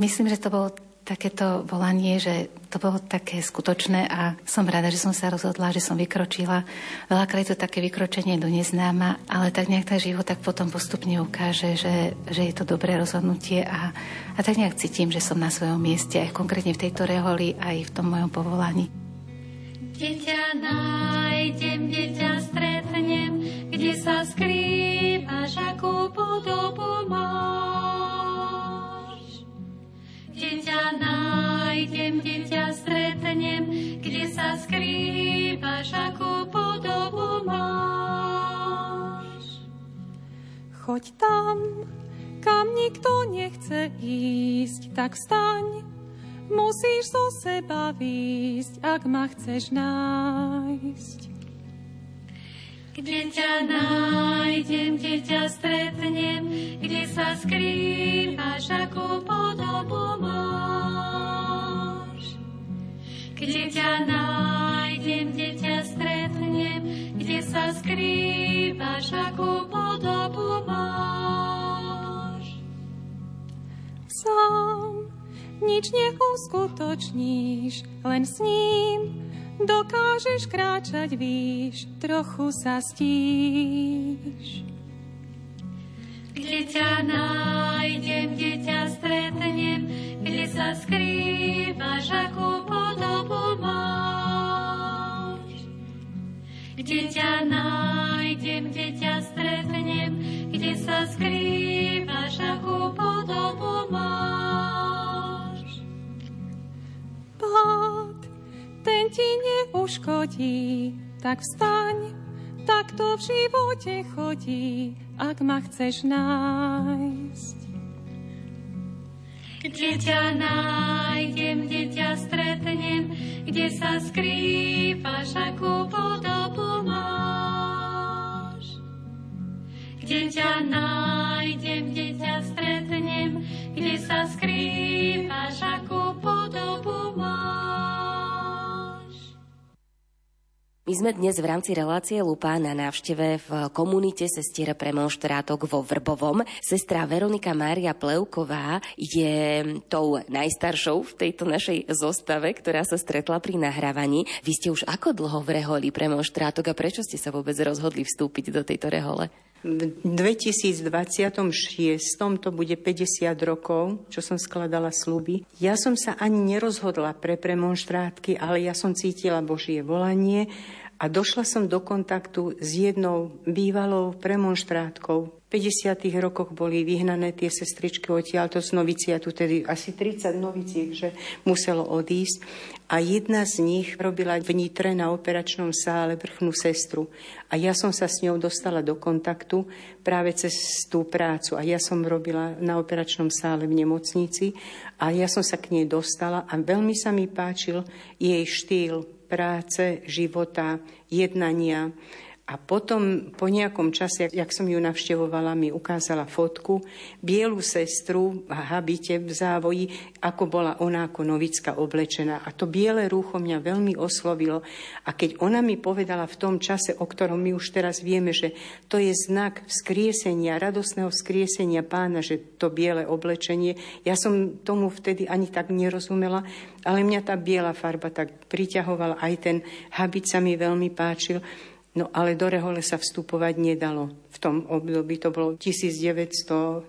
Myslím, že to bolo takéto volanie, že to bolo také skutočné a som rada, že som sa rozhodla, že som vykročila. Veľakrát je to také vykročenie do neznáma, ale tak nejak tá život tak potom postupne ukáže, že je to dobré rozhodnutie a tak nejak cítim, že som na svojom mieste, aj konkrétne v tejto reholi, aj v tom mojom povolaní. Kde ťa nájdem, kde ťa stretnem, kde sa skrývaš, akú podobu máš. Kde ťa nájdem, kde ťa stretnem, kde sa skrývaš, akú podobu máš. Choď tam, kam nikto nechce ísť, tak vstaň, musíš zo seba výjsť, ak ma chceš nájsť. Kde ťa nájdem, kde ťa stretnem, kde sa skrývaš, akú podobu máš. Kde ťa nájdem, kde ťa stretnem, kde sa skrývaš, akú podobu máš. Sám nič neuskutočníš, len s ním dokážeš kráčať výš, trochu sa stíš. Kde ťa nájdem, kde ťa stretnem, kde sa skrývaš, akú podobu máš. Kde ťa nájdem, kde ťa stretnem, kde sa skrývaš, akú podobu máš. Pád, ten ti neuškodí, tak vstaň, takto v živote chodí, ak ma chceš nájsť. Kde ťa nájdem, kde ťa stretnem, kde sa skrývaš, akú podobu máš. Kde ťa nájdem, kde ťa stretnem, kde sa skrývaš, akú podobu máš. My sme dnes v rámci relácie Lupa na návšteve v komunite sestier premonštrátok vo Vrbovom. Sestra Veronika Mária Plevková je tou najstaršou v tejto našej zostave, ktorá sa stretla pri nahrávaní. Vy ste už ako dlho v reholi premonštrátok a prečo ste sa vôbec rozhodli vstúpiť do tejto rehole? V 2026. to bude 50 rokov, čo som skladala sľuby. Ja som sa ani nerozhodla pre premonštrátky, ale ja som cítila Božie volanie a došla som do kontaktu s jednou bývalou premonštrátkou. V 50. rokoch boli vyhnané tie sestričky odtiaľto z noviciatu, tedy asi 30 noviciek, že muselo odísť. A jedna z nich robila v Nitre na operačnom sále vrchnú sestru. A ja som sa s ňou dostala do kontaktu práve cez tú prácu. A ja som robila na operačnom sále v nemocnici a ja som sa k nej dostala a veľmi sa mi páčil jej štýl práce, života, jednania. A potom po nejakom čase, jak som ju navštevovala, mi ukázala fotku bielu sestru v habite v závoji, ako bola ona ako novicka oblečená. A to biele rúcho mňa veľmi oslovilo. A keď ona mi povedala v tom čase, o ktorom my už teraz vieme, že to je znak vzkriesenia, radosného vzkriesenia Pána, že to biele oblečenie, ja som tomu vtedy ani tak nerozumela, ale mňa tá biela farba tak priťahovala, aj ten habit sa mi veľmi páčil. No ale do rehole sa vstupovať nedalo. V tom období to bolo 1974.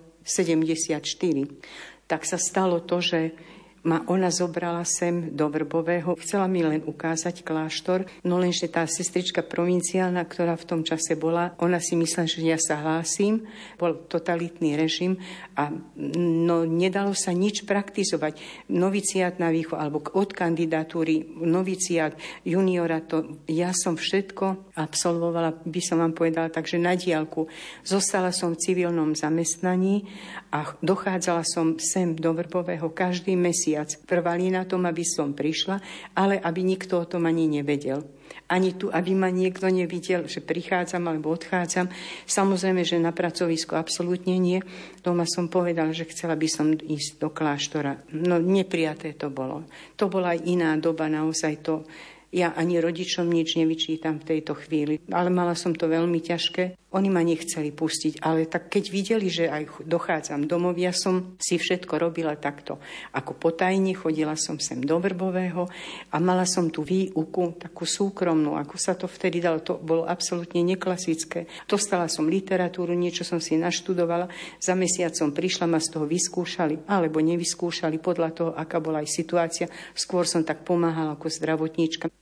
Tak sa stalo to, že ma ona zobrala sem do Vrbového. Chcela mi len ukázať kláštor, no lenže tá sestrička provinciálna, ktorá v tom čase bola, ona si myslela, že ja sa hlásim. Bol totalitný režim a no, nedalo sa nič praktizovať. Noviciát na výchov, alebo od kandidatúry, noviciát, juniora, to ja som všetko absolvovala, by som vám povedala, takže na diaľku. Zostala som v civilnom zamestnaní a dochádzala som sem do Vrbového každý mesiac. Trvali na tom, aby som prišla, ale aby nikto o tom ani nevedel. Ani tu, aby ma niekto nevidel, že prichádzam alebo odchádzam. Samozrejme, že na pracovisko absolútne nie. Doma som povedala, že chcela by som ísť do kláštora. No neprijaté to bolo. To bola aj iná doba, naozaj to. Ja ani rodičom nič nevyčítam v tejto chvíli, ale mala som to veľmi ťažké. Oni ma nechceli pustiť, ale tak keď videli, že aj dochádzam domov, ja som si všetko robila takto. Ako potajne chodila som sem do Vrbového a mala som tú výuku, takú súkromnú, ako sa to vtedy dalo, to bolo absolútne neklasické. Dostala som literatúru, niečo som si naštudovala, za mesiac som prišla, ma z toho vyskúšali, alebo nevyskúšali podľa toho, aká bola aj situácia. Skôr som tak pomáhala ako zdravotníčka.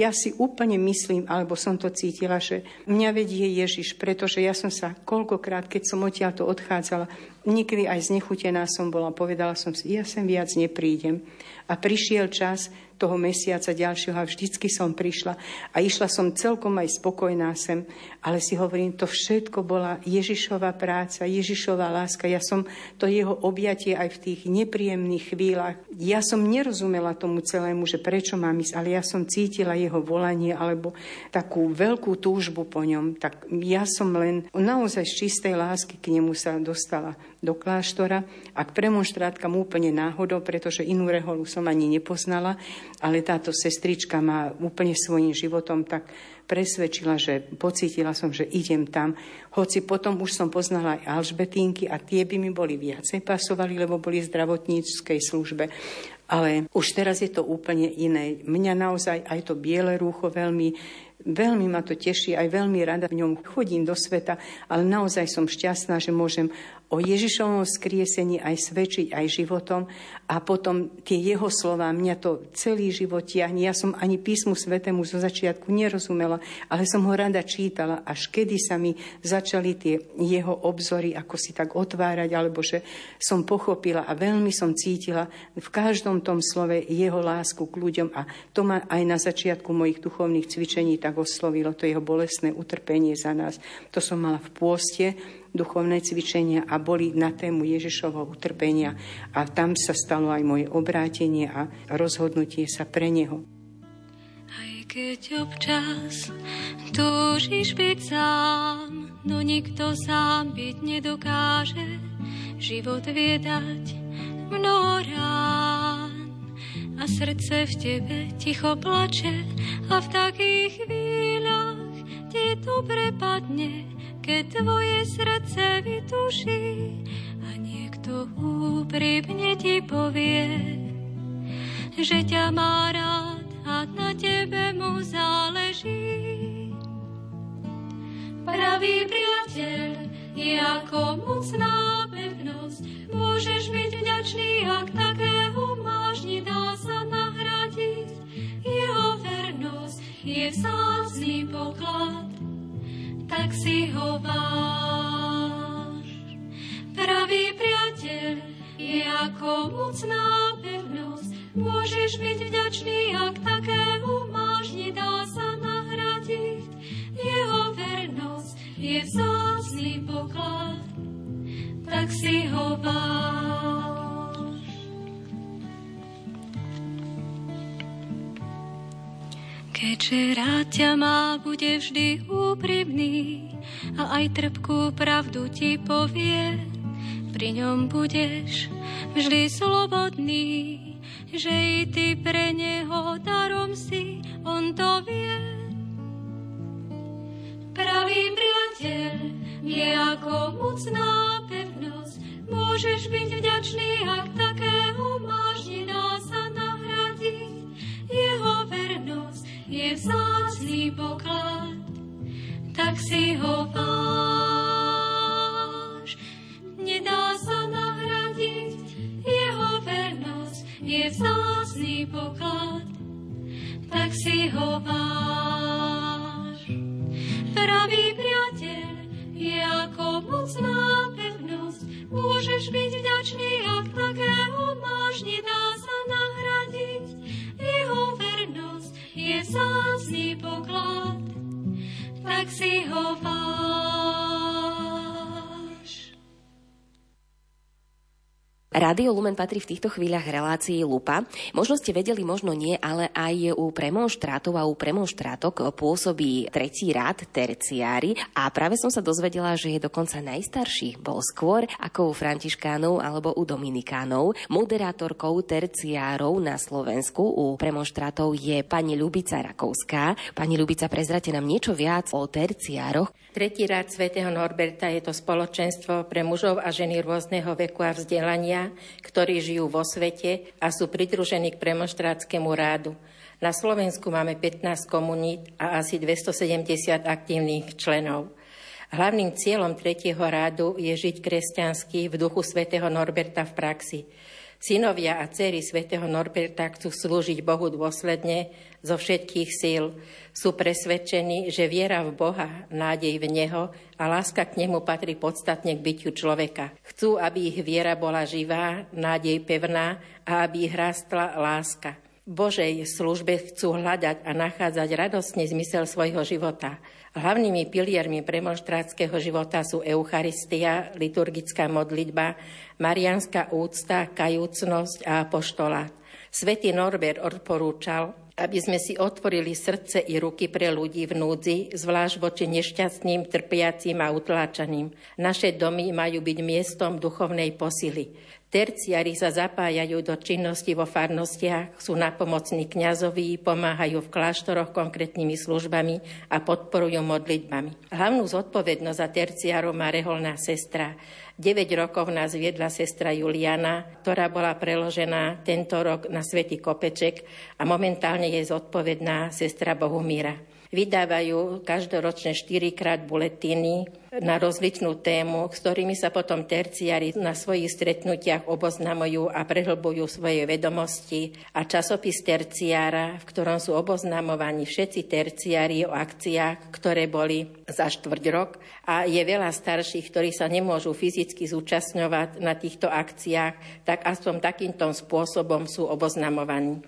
Ja si úplne myslím, alebo som to cítila, že mňa vedie Ježiš, pretože ja som sa koľkokrát, keď som odtiaľto odchádzala, niekedy aj znechutená som bola, povedala som si, ja sem viac neprídem. A prišiel čas toho mesiaca ďalšieho a vždycky som prišla a išla som celkom aj spokojná sem, ale si hovorím, to všetko bola Ježišova práca, Ježišova láska. Ja som to jeho objatie aj v tých nepríjemných chvíľach. Ja som nerozumela tomu celému, že prečo mám ísť, ale ja som cítila jeho volanie alebo takú veľkú túžbu po ňom. Tak ja som len naozaj z čistej lásky k nemu sa dostala do kláštora a k premonštrátkam úplne náhodou, pretože inú reholu som ani nepoznala. ale táto sestrička ma úplne svojím životom tak presvedčila, že pocítila som, že idem tam, hoci potom už som poznala aj Alžbetínky a tie by mi boli viacej pasovali, lebo boli v zdravotníckej službe. Ale už teraz je to úplne iné. Mňa naozaj aj to biele rúcho veľmi ma to teší, aj veľmi rada v ňom chodím do sveta, ale naozaj som šťastná, že môžem o Ježišovom vzkriesení aj svedčiť, aj životom a potom tie jeho slová, mňa to celý život tiahne. Ja som ani písmu svätému zo začiatku nerozumela, ale som ho rada čítala, až kedy sa mi začali tie jeho obzory ako si tak otvárať, alebo že som pochopila a veľmi som cítila v každom tom slove jeho lásku k ľuďom a to ma aj na začiatku mojich duchovných cvičení tak oslovilo, to jeho bolestné utrpenie za nás. To som mala v pôste, duchovné cvičenia a boli na tému Ježišovho utrpenia a tam sa stalo aj moje obrátenie a rozhodnutie sa pre neho. Aj keď občas túžiš byť sám, no nikto sám byť nedokáže, život vie dať mnoho rán a srdce v tebe ticho plače a v takých chvíľach ti dobre padne, keď tvoje srdce vytuší a niekto úprimne ti povie, že ťa má rád a na tebe mu záleží. Pravý priateľ je ako mocná pevnosť, môžeš byť vďačný, ak takého máš, nedá sa nahradiť. Jeho vernosť je vzácny poklad, tak si ho váš. Pravý priateľ je ako mocná pevnosť, môžeš byť vďačný, ak takého máš, nedá sa nahradiť. Jeho vernosť je vzácny poklad, tak si ho váš. Keďže rád ťa má, bude vždy úprimný a aj trpkú pravdu ti povie. Pri ňom budeš vždy slobodný, že i ty pre neho darom si, on to vie. Pravý priateľ je ako mocná pevnosť, môžeš byť vďačný, ak takého máš, nedá sa nahradiť. Jeho vernosť je vzácny poklad, tak si ho váš. Nedá sa nahradiť, jeho vernosť je vzácny poklad, tak si ho váš. Pravý priateľ je ako mocná pevnosť, môžeš byť vďačný, ak takého máš, nedá sa nahradiť. Jeho vernosť je vzácny poklad, tak si ho váš. Rádio Lumen patrí v týchto chvíľach relácii Lupa. Možno ste vedeli, možno nie, ale aj u premonštrátov a u premonštrátok pôsobí tretí rád, terciári. A práve som sa dozvedela, že je dokonca najstarší. Bol skôr ako u františkánov alebo u dominikánov. Moderátorkou terciárov na Slovensku u premonštrátov je pani Ľubica Rakovská. Pani Ľubica, prezrate nám niečo viac o terciároch. Tretí rád svätého Norberta je to spoločenstvo pre mužov a ženy rôzneho veku a vzdelania, ktorí žijú vo svete a sú pridružení k premonštrátskému rádu. Na Slovensku máme 15 komunít a asi 270 aktívnych členov. Hlavným cieľom tretieho rádu je žiť kresťansky v duchu svätého Norberta v praxi. Synovia a dcéry svätého Norberta chcú slúžiť Bohu dôsledne zo všetkých síl. Sú presvedčení, že viera v Boha, nádej v Neho a láska k Nemu patrí podstatne k bytiu človeka. Chcú, aby ich viera bola živá, nádej pevná a aby ich rástla láska. V Božej službe chcú hľadať a nachádzať radostný zmysel svojho života. Hlavnými piliermi premonštrátskeho života sú Eucharistia, liturgická modlitba, mariánska úcta, kajúcnosť a apoštolát. Svätý Norbert odporúčal, aby sme si otvorili srdce i ruky pre ľudí v núdzi, zvlášť voči nešťastným, trpiacím a utláčaným. Naše domy majú byť miestom duchovnej posily. Terciári sa zapájajú do činnosti vo farnostiach, sú napomocní kňazovi, pomáhajú v kláštoroch konkrétnymi službami a podporujú modlitbami. Hlavnú zodpovednosť za terciárov má reholná sestra. 9 rokov nás viedla sestra Juliana, ktorá bola preložená tento rok na Svätý Kopeček a momentálne je zodpovedná sestra Bohumíra. Vydávajú každoročne 4-krát buletíny na rozličnú tému, s ktorými sa potom terciári na svojich stretnutiach oboznamujú a prehlbujú svoje vedomosti, a časopis Terciára, v ktorom sú oboznamovaní všetci terciári o akciách, ktoré boli za štvrť rok, a je veľa starších, ktorí sa nemôžu fyzicky zúčastňovať na týchto akciách, tak aspoň takýmto spôsobom sú oboznamovaní.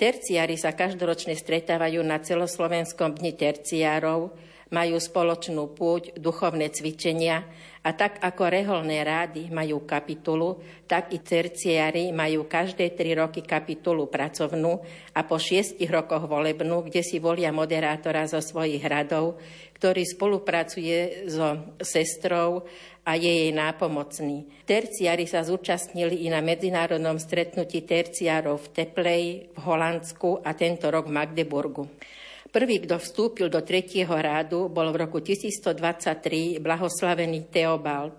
Terciári sa každoročne stretávajú na celoslovenskom dni terciárov, majú spoločnú púť, duchovné cvičenia a tak ako reholné rády majú kapitulu, tak i terciári majú každé 3 roky kapitulu pracovnú a po 6 rokoch volebnú, kde si volia moderátora zo svojich radov, ktorý spolupracuje so sestrou a je jej nápomocný. Terciári sa zúčastnili i na medzinárodnom stretnutí terciárov v Teplej, v Holandsku a tento rok v Magdeburgu. Prvý, kto vstúpil do 3. rádu, bol v roku 1123 blahoslavený Theobald.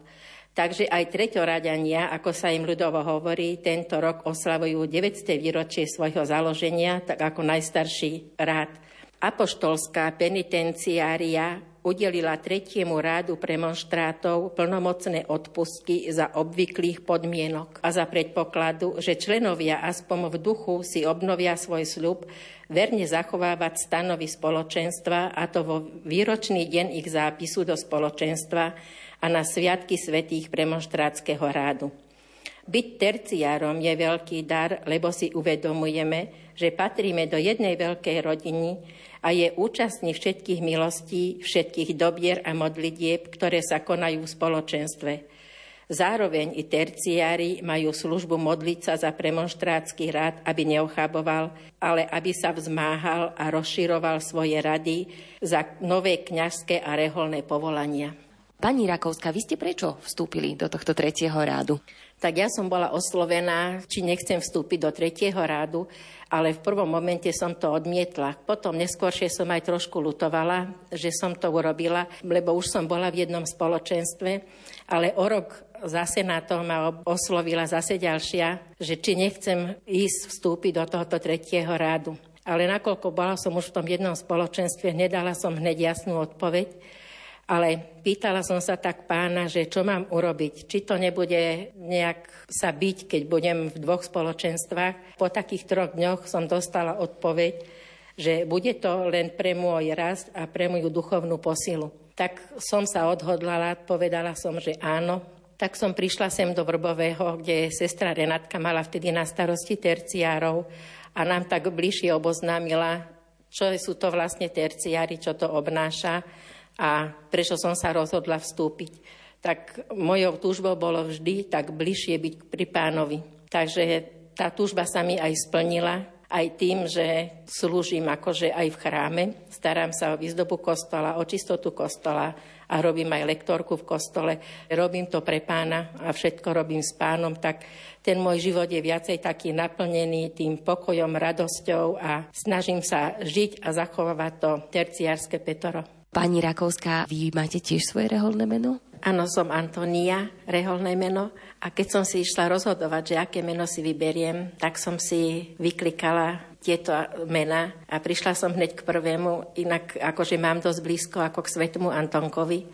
Takže aj treťoradania, ako sa im ľudovo hovorí, tento rok oslavujú 900. výročie svojho založenia, tak ako najstarší rád. Apoštolská penitenciária udelila 3. rádu premonštrátov plnomocné odpustky za obvyklých podmienok a za predpokladu, že členovia aspoň v duchu si obnovia svoj sľub verne zachovávať stanovy spoločenstva, a to vo výročný deň ich zápisu do spoločenstva a na sviatky svätých premonštrátskeho rádu. Byť terciárom je veľký dar, lebo si uvedomujeme, že patríme do jednej veľkej rodiny a je účastný všetkých milostí, všetkých dobier a modlitieb, ktoré sa konajú v spoločenstve. Zároveň i terciári majú službu modliť sa za premonštrátsky rád, aby neocháboval, ale aby sa vzmáhal a rozširoval svoje rady za nové kňazské a reholné povolania. Pani Rakovská, vy ste prečo vstúpili do tohto 3. rádu? Tak ja som bola oslovená, či nechcem vstúpiť do 3. rádu, ale v prvom momente som to odmietla. Potom neskôršie som aj trošku lutovala, že som to urobila, lebo už som bola v jednom spoločenstve, ale o rok zase na to ma oslovila zase ďalšia, že či nechcem ísť vstúpiť do tohto 3. rádu. Ale nakoľko bola som už v tom jednom spoločenstve, nedala som hneď jasnú odpoveď, ale pýtala som sa tak pána, že čo mám urobiť, či to nebude nejak sa biť, keď budem v 2 spoločenstvách. Po takých 3 dňoch som dostala odpoveď, že bude to len pre môj rast a pre moju duchovnú posilu. Tak som sa odhodlala, povedala som, že áno. Tak som prišla sem do Vrbového, kde sestra Renátka mala vtedy na starosti terciárov a nám tak bližšie oboznámila, čo sú to vlastne terciári, čo to obnáša a prečo som sa rozhodla vstúpiť. Tak mojou túžbou bolo vždy tak bližšie byť pri pánovi. Takže tá túžba sa mi aj splnila, aj tým, že slúžim akože aj v chráme, starám sa o výzdobu kostola, o čistotu kostola a robím aj lektorku v kostole. Robím to pre pána a všetko robím s pánom, tak ten môj život je viacej taký naplnený tým pokojom, radosťou a snažím sa žiť a zachovávať to terciárske petoro. Pani Rakovská, vy máte tiež svoje reholné meno? Áno, som Antonia, reholné meno. A keď som si išla rozhodovať, že aké meno si vyberiem, tak som si vyklikala tieto mená a prišla som hneď k prvému, inak akože mám dosť blízko ako k svätému Antonkovi.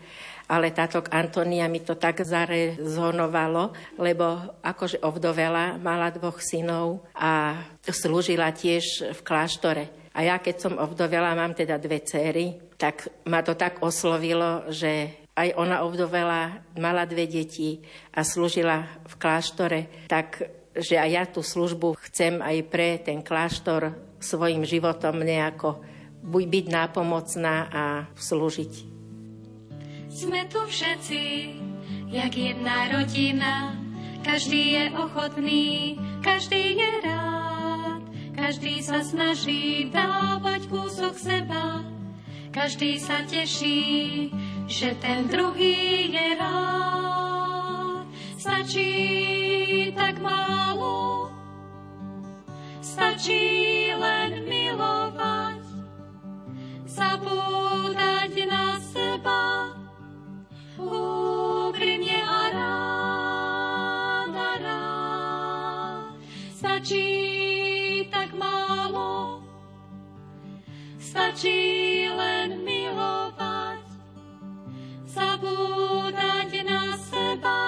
Ale táto Antonia mi to tak zarezonovalo, lebo akože ovdovela, mala 2 synov a slúžila tiež v kláštore. A ja keď som ovdovela, mám teda 2 dcéry, tak ma to tak oslovilo, že aj ona ovdovela, mala 2 deti a slúžila v kláštore, tak že aj ja tú službu chcem aj pre ten kláštor svojim životom nejako byť nápomocná a slúžiť. Sme tu všetci, jak jedna rodina, každý je ochotný, každý je rád, každý sa snaží dávať kúsok seba, každý sa teší, že ten druhý je rád. Stačí tak málo, stačí len milovať, zabúdať na seba, úprimne a rád. Stačí tak málo, stačí len milovať, zabúdať na seba,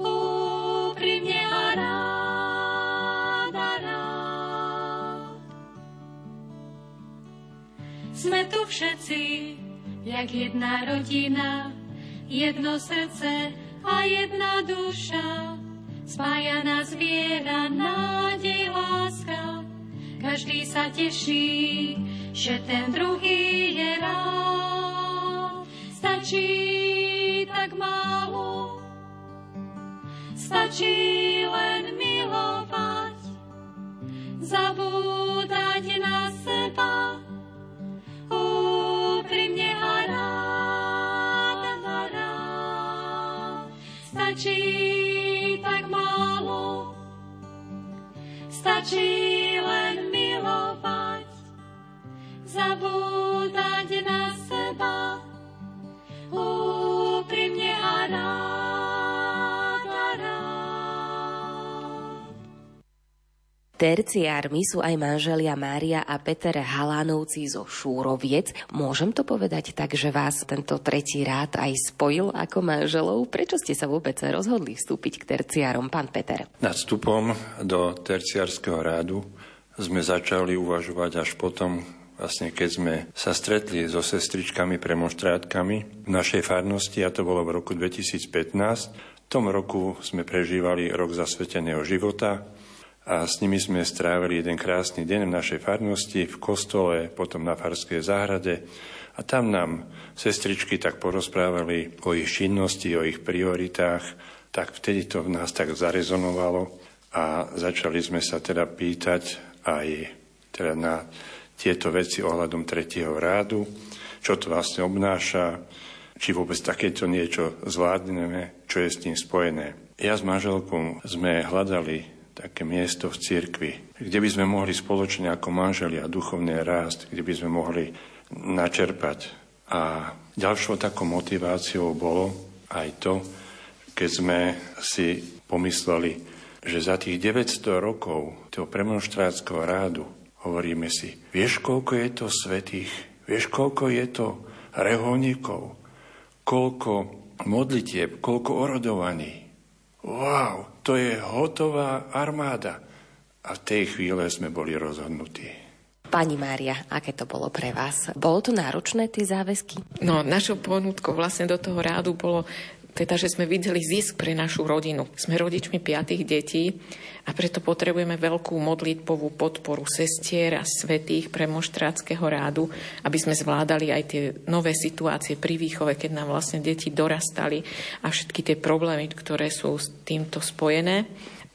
úprimne a rád, a rád. Sme tu všetci, jak jedna rodina, jedno srdce a jedna duša. Spája nás viera, nádej, láska. Každý sa teší, že ten druhý je rád. Stačí tak málo, stačí len milovať, zabúdať na seba, úprimne a rád. Stačí tak málo, stačí len milovať, zabúdať na seba, úprimne a rád. Terciármi sú aj manželia Mária a Peter Halánovci zo Šúroviec. Môžem to povedať tak, že vás tento tretí rád aj spojil ako manželov? Prečo ste sa vôbec rozhodli vstúpiť k terciárom, pán Peter? Nad vstupom do terciárskeho rádu sme začali uvažovať až potom, vlastne keď sme sa stretli so sestričkami premonštrátkami v našej farnosti, a to bolo v roku 2015. V tom roku sme prežívali rok zasveteného života, a s nimi sme strávili jeden krásny deň v našej farnosti, v kostole, potom na farskej záhrade. A tam nám sestričky tak porozprávali o ich činnosti, o ich prioritách. Tak vtedy to v nás tak zarezonovalo a začali sme sa teda pýtať aj teda na tieto veci ohľadom tretieho rádu, čo to vlastne obnáša, či vôbec takéto niečo zvládneme, čo je s tým spojené. Ja s manželkou sme hľadali také miesto v cirkvi, kde by sme mohli spoločne ako manželia duchovný rást, kde by sme mohli načerpať. A ďalšou takou motiváciou bolo aj to, keď sme si pomysleli, že za tých 900 rokov toho premonštrátskeho rádu, hovoríme si, vieš, koľko je to svätých, vieš, koľko je to reholníkov, koľko modlitieb, koľko orodovaní. Wow, to je hotová armáda. A v tej chvíle sme boli rozhodnutí. Pani Mária, aké to bolo pre vás? Bolo to náročné, tie záväzky? No, našou ponútkou vlastne do toho rádu bolo, teda, že sme videli zisk pre našu rodinu. Sme rodičmi 5 detí a preto potrebujeme veľkú modlitbovú podporu sestier a svätých premonštrátskeho rádu, aby sme zvládali aj tie nové situácie pri výchove, keď nám vlastne deti dorastali a všetky tie problémy, ktoré sú s týmto spojené.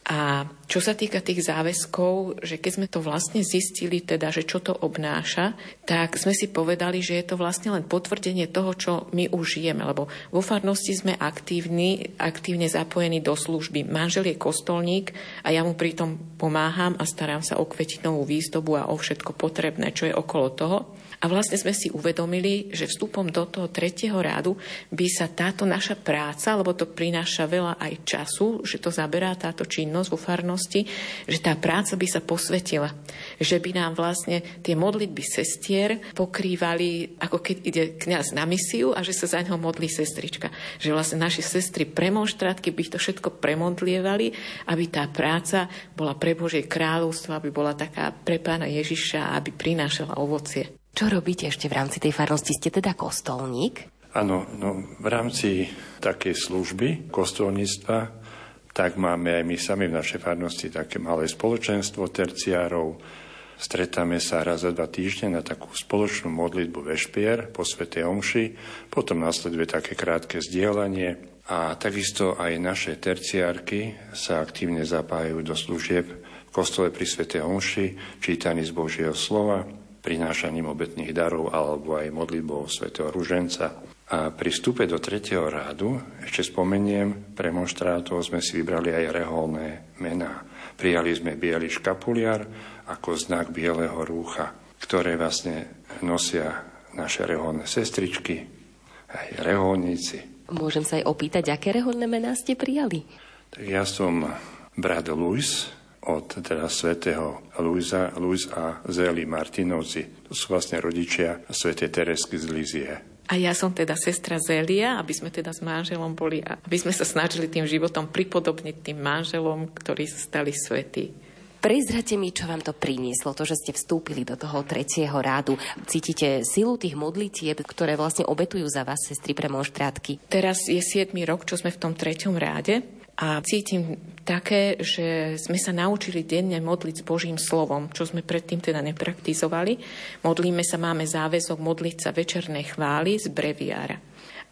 A čo sa týka tých záväzkov, že keď sme to vlastne zistili, teda, že čo to obnáša, tak sme si povedali, že je to vlastne len potvrdenie toho, čo my už žijeme, lebo vo farnosti sme aktívne zapojení do služby. Manžel je kostolník a ja mu pritom pomáham a starám sa o kvetinovú výzdobu a o všetko potrebné, čo je okolo toho. A vlastne sme si uvedomili, že vstupom do toho tretieho rádu by sa táto naša práca, lebo to prináša veľa aj času, že to zaberá táto činnosť vo farnosti, že tá práca by sa posvetila. Že by nám vlastne tie modlitby sestier pokrývali, ako keď ide kňaz na misiu a že sa za ňo modlí sestrička. Že vlastne naše sestry premonštrátky by to všetko premodlievali, aby tá práca bola pre Božie kráľovstvo, aby bola taká pre Pána Ježiša, aby prinášala ovocie. Čo robíte ešte v rámci tej farnosti? Ste teda kostolník? Áno, no, v rámci takej služby kostolníctva, tak máme aj my sami v našej farnosti také malé spoločenstvo terciárov. Stretáme sa raz za 2 týždne na takú spoločnú modlitbu vešpier po svätej omši, potom nasleduje také krátke zdieľanie a takisto aj naše terciárky sa aktívne zapájajú do služieb v kostole pri svätej omši, čítaní z Božieho slova, prinášaním obetných darov alebo aj modlitbou svätého ruženca. A A pri vstupe do tretieho rádu, ešte spomeniem, pre monštrátov sme si vybrali aj reholné mená. Prijali sme biely škapuliar ako znak bieleho rúcha, ktoré vlastne nosia naše reholné sestričky, aj reholníci. Môžem sa aj opýtať, aké reholné mená ste prijali? Tak ja som brat Luis, od teda svätého Luisa, Luis a Zeli Martinovci. To sú vlastne rodičia svätej Teresky z Lizie. A ja som teda sestra Zelia, aby sme teda s manželom boli, aby sme sa snažili tým životom pripodobniť tým manželom, ktorí stali svätí. Prezrate mi, čo vám to prinieslo, to, že ste vstúpili do toho tretieho rádu. Cítite silu tých modlitieb, ktoré vlastne obetujú za vás sestry pre monštrátky? Teraz je 7. rok, čo sme v tom treťom ráde. A cítim také, že sme sa naučili denne modliť s Božím slovom, čo sme predtým teda nepraktizovali. Modlíme sa, máme záväzok modliť sa večernej chvály z breviára.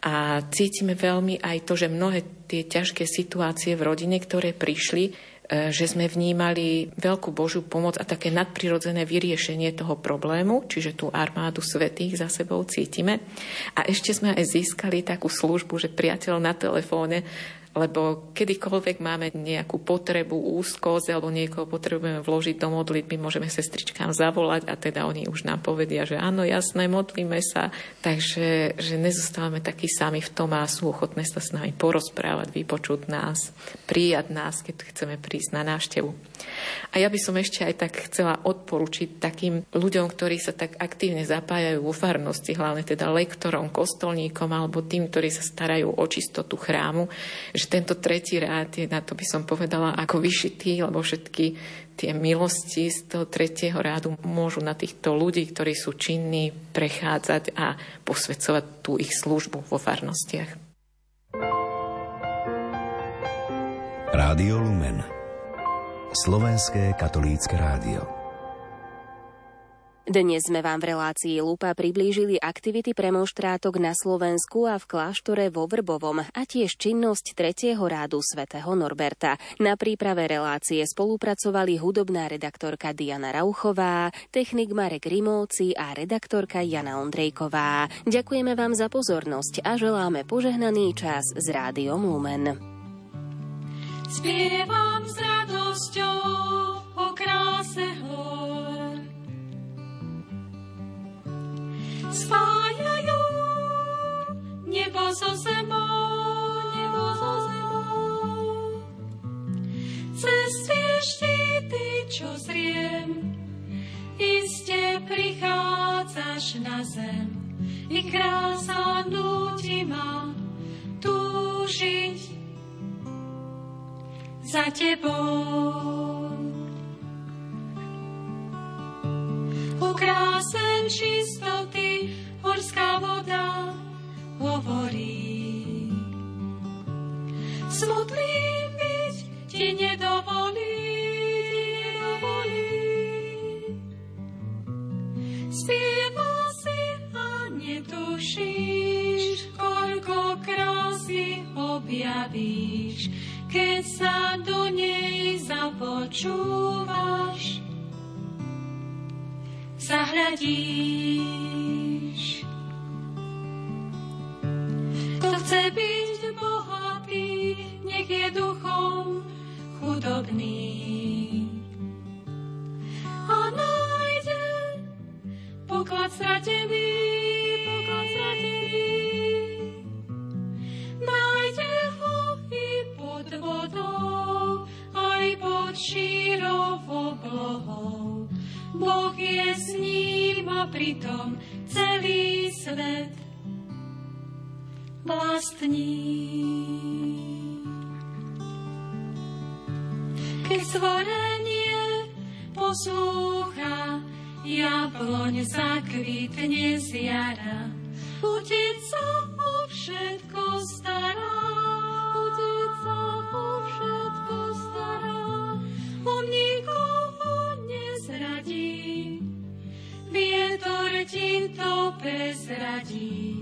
A cítime veľmi aj to, že mnohé tie ťažké situácie v rodine, ktoré prišli, že sme vnímali veľkú Božiu pomoc a také nadprirodzené vyriešenie toho problému, čiže tú armádu svätých za sebou cítime. A ešte sme aj získali takú službu, že priateľ na telefóne, lebo kedykoľvek máme nejakú potrebu, úzkosť, alebo niekoho potrebujeme vložiť do modlitby, môžeme sestričkám zavolať a teda oni už nám povedia, že áno, jasné, modlíme sa. Takže že nezostávame takí sami v tom a sú ochotné sa s nami porozprávať, vypočuť nás, prijať nás, keď chceme prísť na návštevu. A ja by som ešte aj tak chcela odporučiť takým ľuďom, ktorí sa tak aktívne zapájajú vo farnosti, hlavne teda lektorom, kostolníkom alebo tým, ktorí sa starajú o čistotu chrámu, že tento tretí rád je, na to by som povedala, ako vyšitý, lebo všetky tie milosti z toho tretieho rádu môžu na týchto ľudí, ktorí sú činní, prechádzať a posväcovať tú ich službu vo farnostiach. Rádio Lumen, Slovenské katolícke rádio. Dnes sme vám v relácii Lupa priblížili aktivity premonštrátok na Slovensku a v kláštore vo Vrbovom a tiež činnosť tretieho rádu svätého Norberta. Na príprave relácie spolupracovali hudobná redaktorka Diana Rauchová, technik Marek Rimovci a redaktorka Jana Ondrejková. Ďakujeme vám za pozornosť a želáme požehnaný čas s Rádiom Lumen. Spievam s radosťou o kráse hor. Spájajú nebo so zemou, cez tie štíty, čo zriem, iste prichádzaš na zem. I krása nutí ma túžiť za tebou. Ukrásen čistoty horská voda hovorí. Smutným byť ti nedovolí. Spieva si a netušíš, koľko krásy objavíš, keď sa do nej započúvaš, zahľadíš. Kto chce byť bohatý, nech je duchom chudobný. A nájde poklad stratený. Širou oblohou Boh je s ním a pritom celý svet vlastní. Keď stvorenie poslúcha, jabloň zakvitne z jara, Otec sa o všetko stará. Ti to prezradí,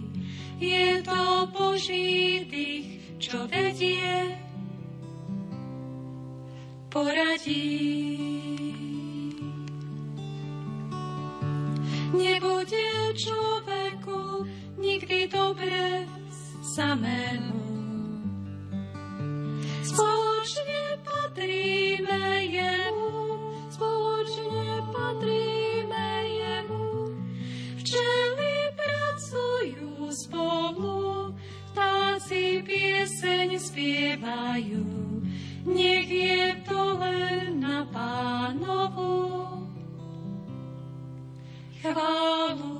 je to Boží dých, čo vedie, poradí. Nebude človeku nikdy dobre samého. Spoločne patríme jemu, spoločne patríme jemu. Včely pracujú spolu, vtáci pieseň spievajú. Nech je to len na Pánovu chválu.